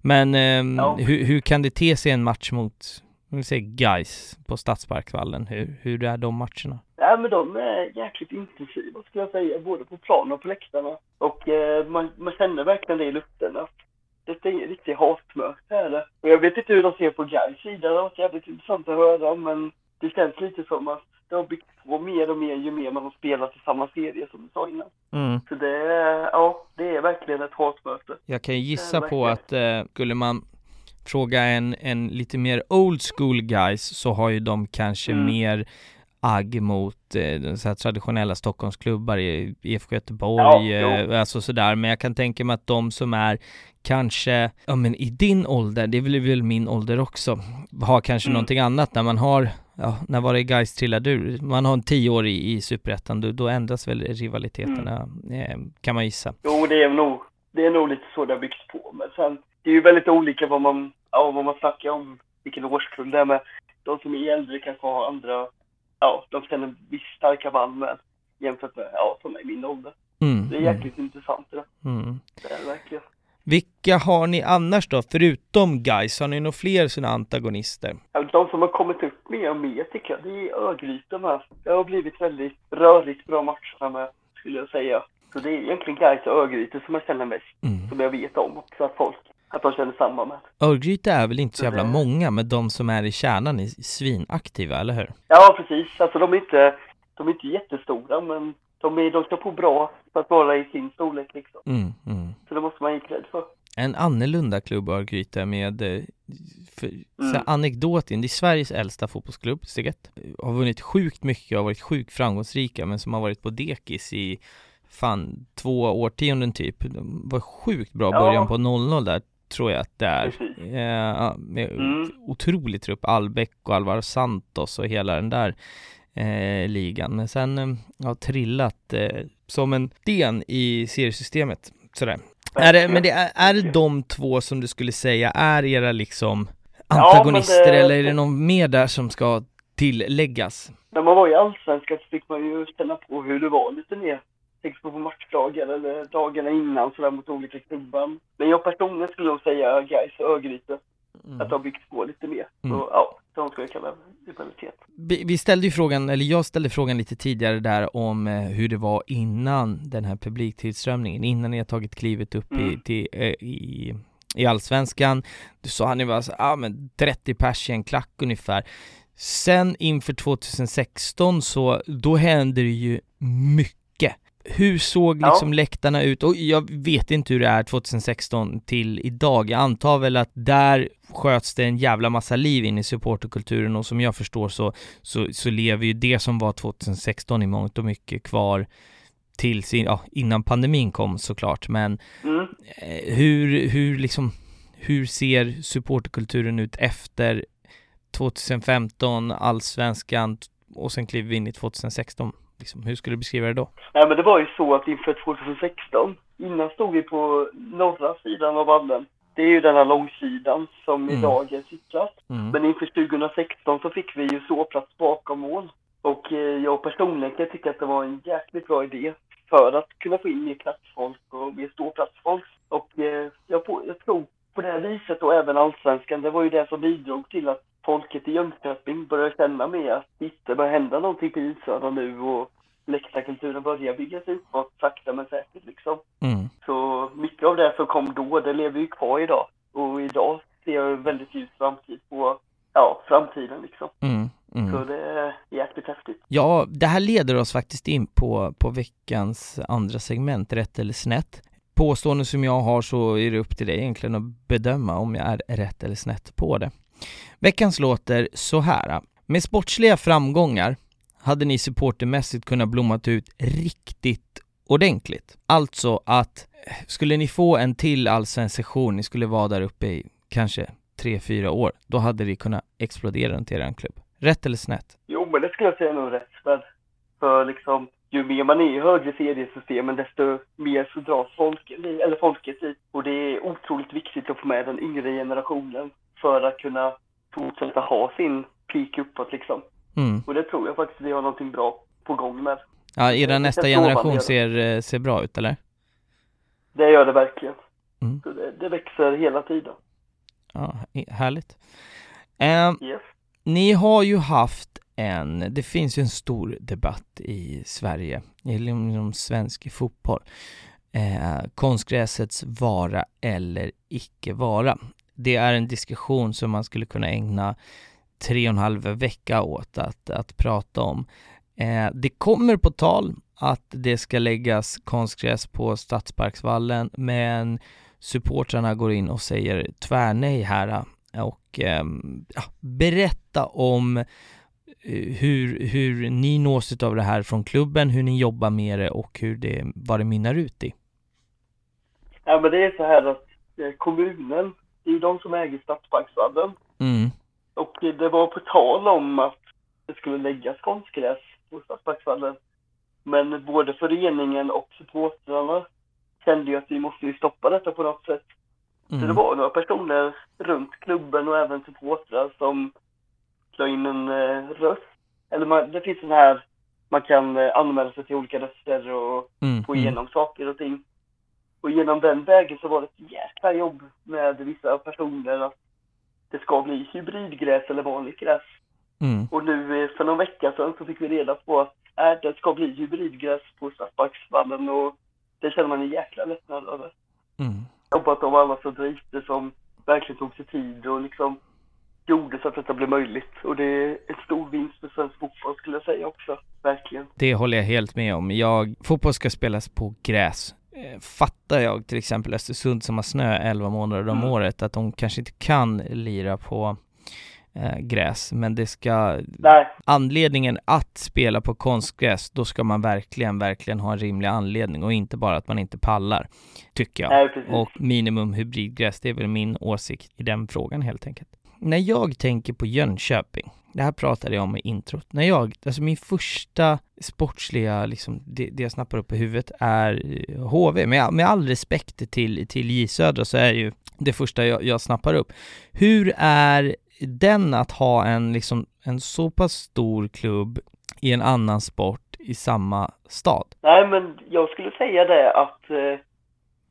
Men eh, ja. hur, hur kan det te sig en match mot, vi ser G A I S på Stadsparksvallen. Hur, hur är de matcherna? Ja, men de är jäkligt intensiva skulle jag säga, både på plan och på läktarna. Och eh, man, man känner verkligen det i luften att det är riktigt hatmörkt här. Och jag vet inte hur de ser på G A I S sida, det var jävligt intressant att höra, men det känns lite som att det har byggt på mer och mer ju mer man har spelat i samma serie som du sa innan. Mm. Så det är, ja, det är verkligen ett hatmöte. Jag kan ju gissa på att eh, skulle man fråga en, en lite mer old school guys så har ju de kanske mm. mer agg mot eh, så här traditionella Stockholmsklubbar i I F K Göteborg, ja, eh, alltså sådär. Men jag kan tänka mig att de som är kanske, ja men i din ålder, det är väl, väl min ålder också, har kanske mm. någonting annat när man har, ja, när var det G A I S trillade ur? Man har en tio år i, i Superettan, då, då ändras väl rivaliteterna, mm. eh, kan man gissa. Jo, det är nog, det är nog lite så det har byggts på, men sen, det är ju väldigt olika vad man, ja, vad man snackar om, vilken årskull det är, men de som är äldre kanske har andra, ja, de känner viss starka band med, jämfört med, ja, som är min ålder. Mm. Det är jäkligt mm. intressant det. Mm. Det är verkligen. Vilka har ni annars då, förutom G A I S? Har ni några fler sådana antagonister? De som har kommit upp mer och mer tycker jag, det är Örgryte med. Det har blivit väldigt rörligt bra matcher med, skulle jag säga. Så det är egentligen G A I S och Örgryte som jag känner mest, mm. som jag vet om, så att folk, att de känner samma med. Örgryte är väl inte så jävla många, men de som är i kärnan är svinaktiva, eller hur? Ja, precis. Alltså de är inte, de är inte jättestora, men de, är, de ska på bra för att vara i sin storlek liksom. Mm, mm. Så det måste man ge klädd för. En annorlunda klubb Örgryte med för, mm. så anekdoten, det är Sveriges äldsta fotbollsklubb, steget. Har vunnit sjukt mycket, har varit sjukt framgångsrika, men som har varit på dekis i fan två årtionden typ. De var sjukt bra ja. början på noll noll där, tror jag att det är. Eh, med mm. otrolig trupp, Albeck och Alvaro Santos och hela den där eh, ligan. Men sen eh, har trillat eh, som en sten i seriesystemet. Sådär. Är det, men det, är, är det de två som du skulle säga är era liksom antagonister, ja, det, eller är det någon mer där som ska tilläggas? När man var i Allsvenskan så fick man ju ställa på hur det var lite mer. Tänks på matchdagar eller dagarna innan sådär mot olika klubbar. Men jag personligen skulle nog säga G A I S och Örgryte. Mm. Att de har byggt på lite mer. Mm. Så ja, de skulle jag kalla rivalitet. Vi, vi ställde ju frågan, eller jag ställde frågan lite tidigare där om eh, hur det var innan den här publiktillströmningen. Innan ni har tagit klivet upp mm. i, till, eh, i, i Allsvenskan. Du sa han ju bara så, ah, men trettio pers i en klack ungefär. Sen inför tjugo sexton så då hände det ju mycket. Hur såg liksom ja. läktarna ut? Och jag vet inte hur det är tjugo sexton till idag. Jag antar väl att där sköts det en jävla massa liv in i supporterkulturen, och som jag förstår så, så, så lever ju det som var tjugo sexton i mångt och mycket kvar till sin, ja, innan pandemin kom såklart. Men mm. hur, hur, liksom, hur ser supporterkulturen ut efter tjugo femton, Allsvenskan och sen kliver vi in i tjugo sexton? Liksom, hur skulle du beskriva det då? Nej, men det var ju så att inför tjugo sexton, innan stod vi på norra sidan av vallen. Det är ju den här långsidan som mm. idag är sittast. Mm. Men inför tjugo sexton så fick vi ju såplats bakom mål. Och eh, jag personligen tycker att det var en jäkligt bra idé för att kunna få in mer platsfolk och mer ståplatsfolk. Och eh, jag, på, jag tror på det här viset, och även Allsvenskan, det var ju det som bidrog till att folket i Jönköping börjar känna med att det börjar hända någonting på J-Södra nu, och läktarkulturen börjar byggas ut sakta men säkert liksom. Mm. Så mycket av det som kom då, det lever ju kvar idag. Och idag ser jag väldigt ljus framtid på, ja, framtiden liksom. Mm. Mm. Så det är jäkligt häftigt. Ja, det här leder oss faktiskt in på, på veckans andra segment, rätt eller snett. Påstående som jag har, så är det upp till dig egentligen att bedöma om jag är rätt eller snett på det. Veckans låter så här. Med sportsliga framgångar hade ni supportermässigt kunnat blommat ut riktigt ordentligt. Alltså att skulle ni få en till allsvensk session, ni skulle vara där uppe i kanske tre fyra år, då hade det kunnat explodera runt er klubb. Rätt eller snett? Jo, men det skulle jag säga nog rätt. För, för liksom, ju mer man är i högre seriesystemen, desto mer så dras folk, eller folket i. Och det är otroligt viktigt att få med den yngre generationen för att kunna fortsätta ha sin peak uppåt liksom. Mm. Och det tror jag faktiskt vi har någonting bra på gång med. Ja, era nästa generation ser, ser bra ut, eller? Det gör det verkligen. Mm. Så det, det växer hela tiden. Ja, härligt. Eh, yes. Ni har ju haft en, det finns ju en stor debatt i Sverige, inom svensk fotboll. Eh, konstgräsets vara eller icke vara. Det är en diskussion som man skulle kunna ägna tre och en halv vecka åt att, att prata om. Eh, det kommer på tal att det ska läggas konstgräs på Stadsparksvallen, men supportrarna går in och säger tvärnej här och eh, ja, berätta om hur, hur ni nås av det här från klubben, hur ni jobbar med det och hur det, vad det mynnar ut i. Ja, men det är så här att kommunen, det är ju de som äger Stadsparksvallen. Mm. Och det var på tal om att det skulle läggas konstgräs på Stadsparksvallen. Men både föreningen och supportrarna kände ju att vi måste ju stoppa detta på något sätt. Mm. Så det var några personer runt klubben och även supportrar som la in en eh, röst. Eller man, det finns en här, man kan eh, anmäla sig till olika röster och mm. få igenom mm. saker och ting. Och genom den vägen så var det ett jäkla jobb med vissa personer att det ska bli hybridgräs eller vanligt gräs. Mm. Och nu för någon vecka sedan så fick vi reda på att äh, det ska bli hybridgräs på Stadsparksvallen, och det känner man en jäkla lättnad över. Mm. Jobbat av alla som drivit som verkligen tog sig tid och liksom gjorde så att detta blev möjligt. Och det är ett stor vinst för svensk fotboll skulle jag säga också, verkligen. Det håller jag helt med om. Jag, fotboll ska spelas på gräs. Fattar jag till exempel Östersund som har snö elva månader om mm. året, att de kanske inte kan lira på eh, gräs, men det ska Nej. anledningen att spela på konstgräs, då ska man verkligen verkligen ha en rimlig anledning och inte bara att man inte pallar, tycker jag. Nej, och minimum hybridgräs, det är väl min åsikt i den frågan helt enkelt. När jag tänker på Jönköping, det här pratade jag om i introt. När jag, alltså min första sportsliga, liksom, det, det jag snappar upp i huvudet är H V. Med, med all respekt till, till J-Södra så är ju det första jag, jag snappar upp. Hur är den att ha en, liksom, en så pass stor klubb i en annan sport i samma stad? Nej, men jag skulle säga det att eh,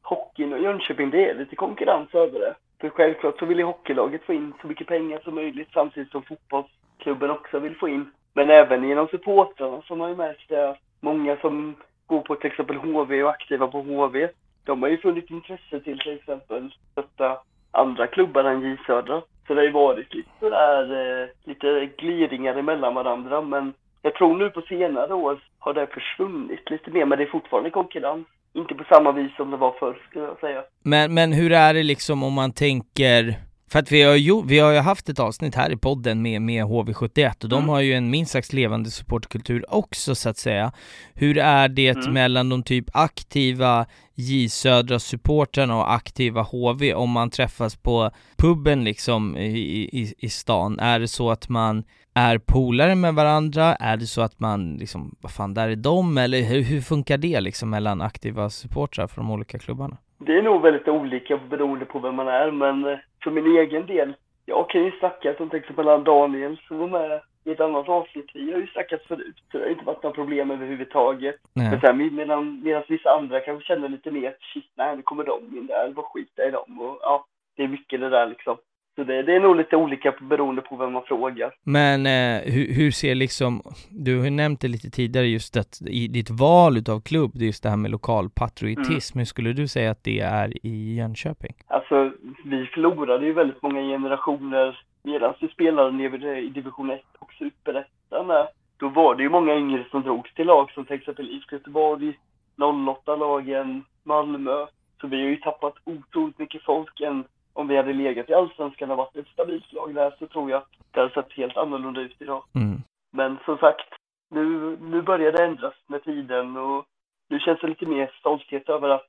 hockeyn och Jönköping, det är lite konkurrens över det. För självklart så vill ju hockeylaget få in så mycket pengar som möjligt samtidigt som fotbollsklubben också vill få in. Men även genom supportrarna som har ju märkt det. Många som går på till exempel H V och aktiva på H V, de har ju funnit intresse till till exempel stötta andra klubbar än J-Södra. Så det har ju varit lite sådär, eh, lite gliringar mellan varandra. Men jag tror nu på senare år har det försvunnit lite mer, men det är fortfarande konkurrens. Inte på samma vis som det var förr, skulle jag säga. Men, men hur är det liksom om man tänker... För att vi har ju, vi har ju haft ett avsnitt här i podden med, med H V sjuttioett och mm. de har ju en minst sagt levande supportkultur också, så att säga. Hur är det mm. mellan de typ aktiva J-Södra supporterna och aktiva H V om man träffas på puben liksom i, i, i stan? Är det så att man är polare med varandra? Är det så att man liksom, vad fan, där är de? Eller hur, hur funkar det liksom mellan aktiva supportrar från de olika klubbarna? Det är nog väldigt olika beroende på vem man är, men för min egen del, jag kan ju snacka som till exempel Daniel som var med i ett annat avsnitt. Vi har ju snackat förut, så det har inte varit några problem överhuvudtaget. Nej. Men så här, medan, medan vissa andra kanske känner lite mer att shit, nej, nu kommer de in där, vad skit är de? Och ja, det är mycket det där liksom. Så det, det är nog lite olika beroende på vem man frågar. Men eh, hur, hur ser liksom, du har ju nämnt det lite tidigare just att i ditt val utav klubb, det är just det här med lokal patriotism. Mm. Hur skulle du säga att det är i Jönköping? Alltså, vi förlorade ju väldigt många generationer medan vi spelade nere i division ett och Superettan. Då var det ju många yngre som drogs till lag som till exempel I F K Göteborg, noll åtta-lagen, Malmö. Så vi har ju tappat otroligt mycket folk än om vi hade legat i Allsvenskan och varit ett stabilt lag där, så tror jag att det hade sett helt annorlunda ut idag. Mm. Men som sagt, nu, nu börjar det ändras med tiden och nu känns det lite mer stolthet över att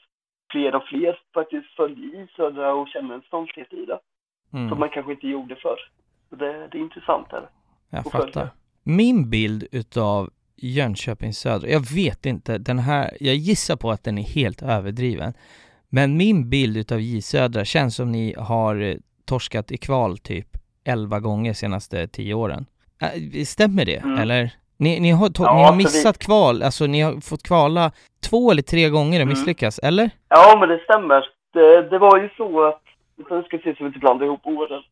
fler och fler faktiskt följer i Södra och känner en stolthet i det. Mm. Som man kanske inte gjorde förr. Så det, det är intressant här. Jag fattar. Min bild utav Jönköpings Södra, jag vet inte, den här, jag gissar på att den är helt överdriven. Men min bild utav J-Södra känns som ni har torskat i kval typ elva gånger senaste tio åren. Stämmer det? Mm. Eller? Ni, ni, har to- ja, ni har missat vi... kval, alltså ni har fått kvala två eller tre gånger och mm. misslyckas, eller? Ja, men det stämmer. Det, det var ju så att, jag ska se som inte blandade ihop åren.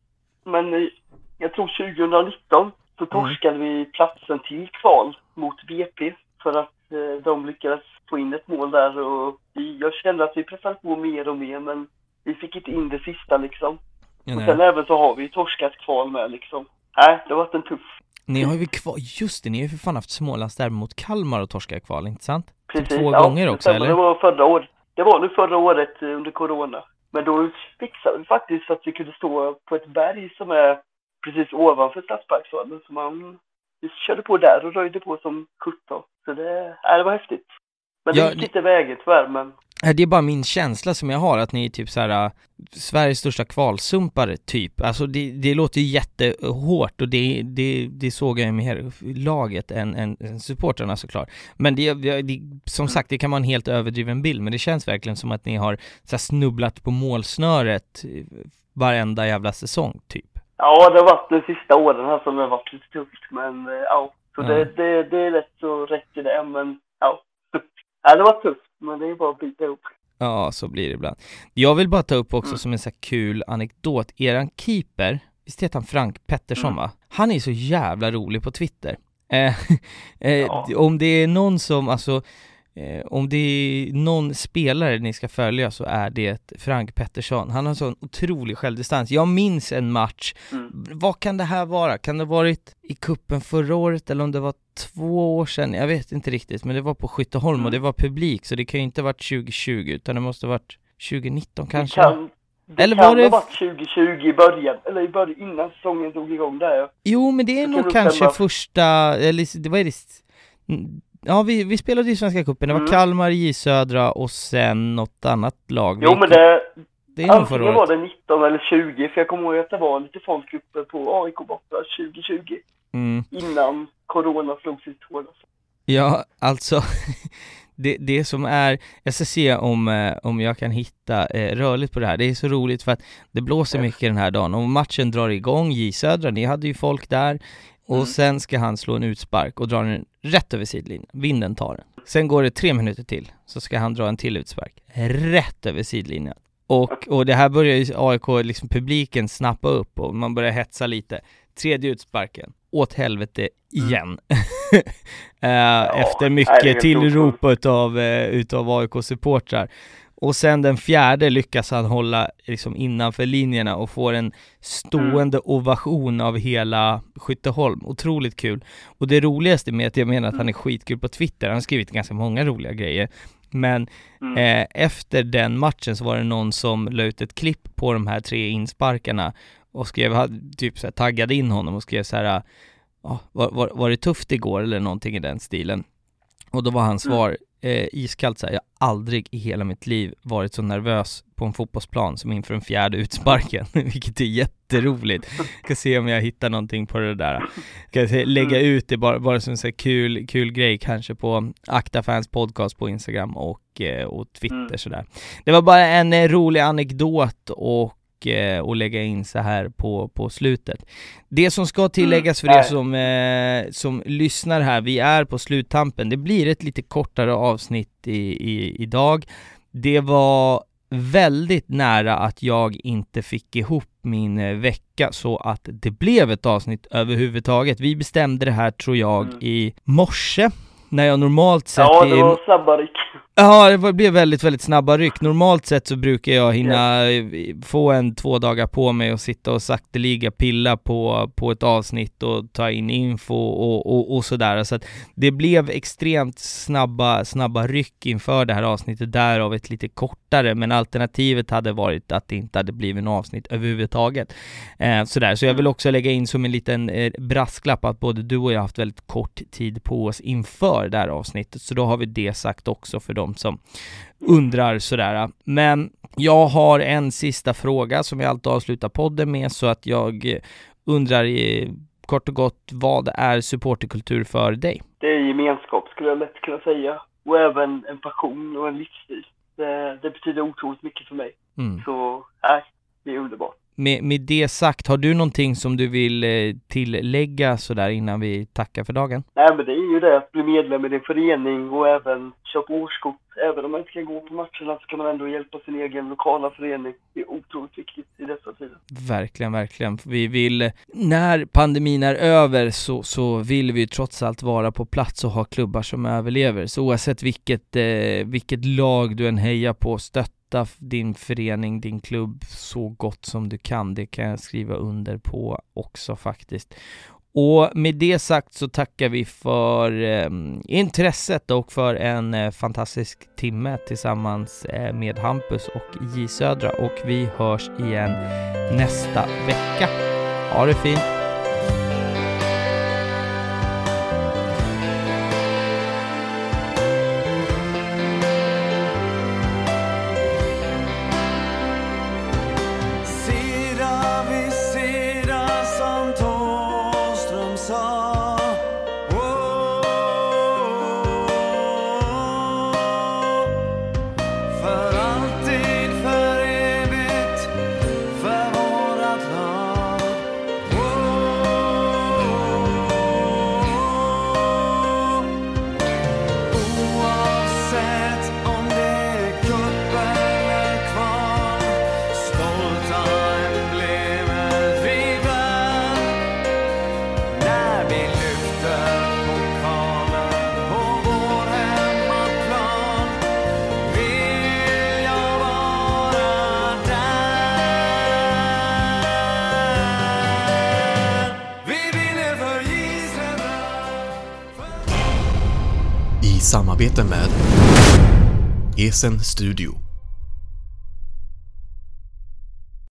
Men jag jag tror tjugonitton så torskade mm. vi platsen till kval mot V P för att eh, de lyckades få in ett mål där. Och vi, jag kände att vi pressade på mer och mer, men vi fick inte in det sista liksom. Ja, och sen även så har vi torskat kval med liksom. Nej, äh, det var en tuff. Ni har ju kval, just det, ni har ju för fan haft smålands där mot Kalmar och torska kval, inte sant? Precis, två ja, gånger också, eller? Det var förra året. Det var nu förra året under corona. Men då fixade vi faktiskt så att vi kunde stå på ett berg som är precis ovanför Stadsparksvallen. Så man vi körde på där och röjde på som sjutton. Så det, äh, det var häftigt. Men det ja, gick inte vägen tyvärr, men... Det är bara min känsla som jag har att ni är typ så här Sveriges största kvalsumpare typ. Alltså det, det låter ju jättehårt och det, det, det såg jag ju mer laget än, än, än supporterna såklart. Men det, det, som sagt, det kan vara en helt överdriven bild, men det känns verkligen som att ni har så här snubblat på målsnöret varenda jävla säsong typ. Ja, det har varit de sista åren här som det har varit lite tufft, men ja, så det, mm. det, det är rätt så rätt i det, men ja. Ja, det var tufft, men det är bara att byta ihop. Ja, så blir det ibland. Jag vill bara ta upp också mm. som en så kul anekdot. Eran keeper, visst heter han Frank Pettersson mm. va? Han är så jävla rolig på Twitter. Eh, eh, ja. Om det är någon som, alltså, eh, om det är någon spelare ni ska följa så är det Frank Pettersson. Han har en sån otrolig självdistans. Jag minns en match. Mm. Vad kan det här vara? Kan det ha varit i kuppen förra året eller om det var två år sedan, jag vet inte riktigt, men det var på Skytteholm mm. och det var publik, så det kan ju inte ha varit tjugotjugo utan det måste ha varit tjugonitton kanske. Det kan, det eller kan var det ha varit tjugo tjugo i början, eller i början innan säsongen drog igång där. Ja. Jo, men det är så nog kanske stämma. Första, eller det var det, ja vi, vi spelade i Svenska kuppen, det var mm. Kalmar, J-Södra och sen något annat lag. Jo, men det, det är antingen var det nitton eller tjugo, för jag kommer ihåg att det var lite folk uppe på A I K borta tjugo tjugo. Mm. Innan corona slog sitt hål. Ja, alltså det, det som är, jag ska se om, om jag kan hitta eh, rörligt på det här. Det är så roligt för att det blåser mycket den här dagen. Och matchen drar igång, J-Södra, ni hade ju folk där. Och mm. sen ska han slå en utspark och dra den rätt över sidlinjen. Vinden tar den. Sen går det tre minuter till, så ska han dra en till utspark rätt över sidlinjen. Och, och det här börjar ju A I K, liksom publiken snappa upp och man börjar hetsa lite. Tredje utsparken. Åt helvete igen. Mm. eh, ja, efter mycket tillrop utav, eh, utav A I K-supportrar. Och sen den fjärde lyckas han hålla liksom innanför linjerna och får en stående mm. ovation av hela Skytteholm. Otroligt kul. Och det roligaste med att jag menar att han är skitkul på Twitter. Han har skrivit ganska många roliga grejer. Men mm. eh, efter den matchen så var det någon som la ut ett klipp på de här tre insparkarna och skrev, typ så här, taggade in honom och skrev så här, ah, var, var, var det tufft igår eller någonting i den stilen. Och då var hans svar eh, iskallt så här, jag har aldrig i hela mitt liv varit så nervös på en fotbollsplan som inför en fjärde utsparken, vilket är jätteroligt. Jag ska se om jag hittar någonting på det där. Jag ska lägga ut det bara, bara som en så här kul, kul grej kanske på Ekta Fans Podcast på Instagram och, eh, och Twitter sådär. Det var bara en eh, rolig anekdot och och lägga in så här på, på slutet. Det som ska tilläggas för mm. er som, eh, som lyssnar här, vi är på sluttampen. Det blir ett lite kortare avsnitt i, i, idag. Det var väldigt nära att jag inte fick ihop min vecka så att det blev ett avsnitt överhuvudtaget. Vi bestämde det här tror jag mm. i morse. När jag normalt sett... Ja, det var snabba ryck. Ja, det blev väldigt, väldigt snabba ryck. Normalt sett så brukar jag hinna yeah. få en två dagar på mig och sitta och sakteliga pilla på, på ett avsnitt och ta in info och, och, och sådär. Så att det blev extremt snabba, snabba ryck inför det här avsnittet. Därav ett lite kortare, men alternativet hade varit att det inte hade blivit en avsnitt överhuvudtaget. Eh, sådär. Så jag vill också lägga in som en liten eh, brasklapp att både du och jag har haft väldigt kort tid på oss inför det här avsnittet, så då har vi det sagt också för de som undrar sådär. Men jag har en sista fråga som jag alltid avslutar podden med, så att jag undrar i, kort och gott, vad är supporterkultur för dig? Det är gemenskap skulle jag lätt kunna säga, och även en passion och en livsstil. Det, det betyder otroligt mycket för mig. Mm. Så nej, det är underbart. Med, med det sagt, har du någonting som du vill eh, tillägga sådär innan vi tackar för dagen? Nej, men det är ju det att bli medlem i din förening och även köpa årskort även om man inte kan gå på matcherna så kan man ändå hjälpa sin egen lokala förening. Det är otroligt viktigt i dessa tider. Verkligen, verkligen. Vi vill, när pandemin är över så, så vill vi trots allt vara på plats och ha klubbar som överlever. Så oavsett vilket, eh, vilket lag du än hejar på, stötta din förening, din klubb så gott som du kan. Det kan jag skriva under på också faktiskt. Och med det sagt så tackar vi för eh, intresset och för en eh, fantastisk timme tillsammans eh, med Hampus och J-Södra. Och vi hörs igen nästa vecka. Ha det fint! Samarbete med Esen Studio.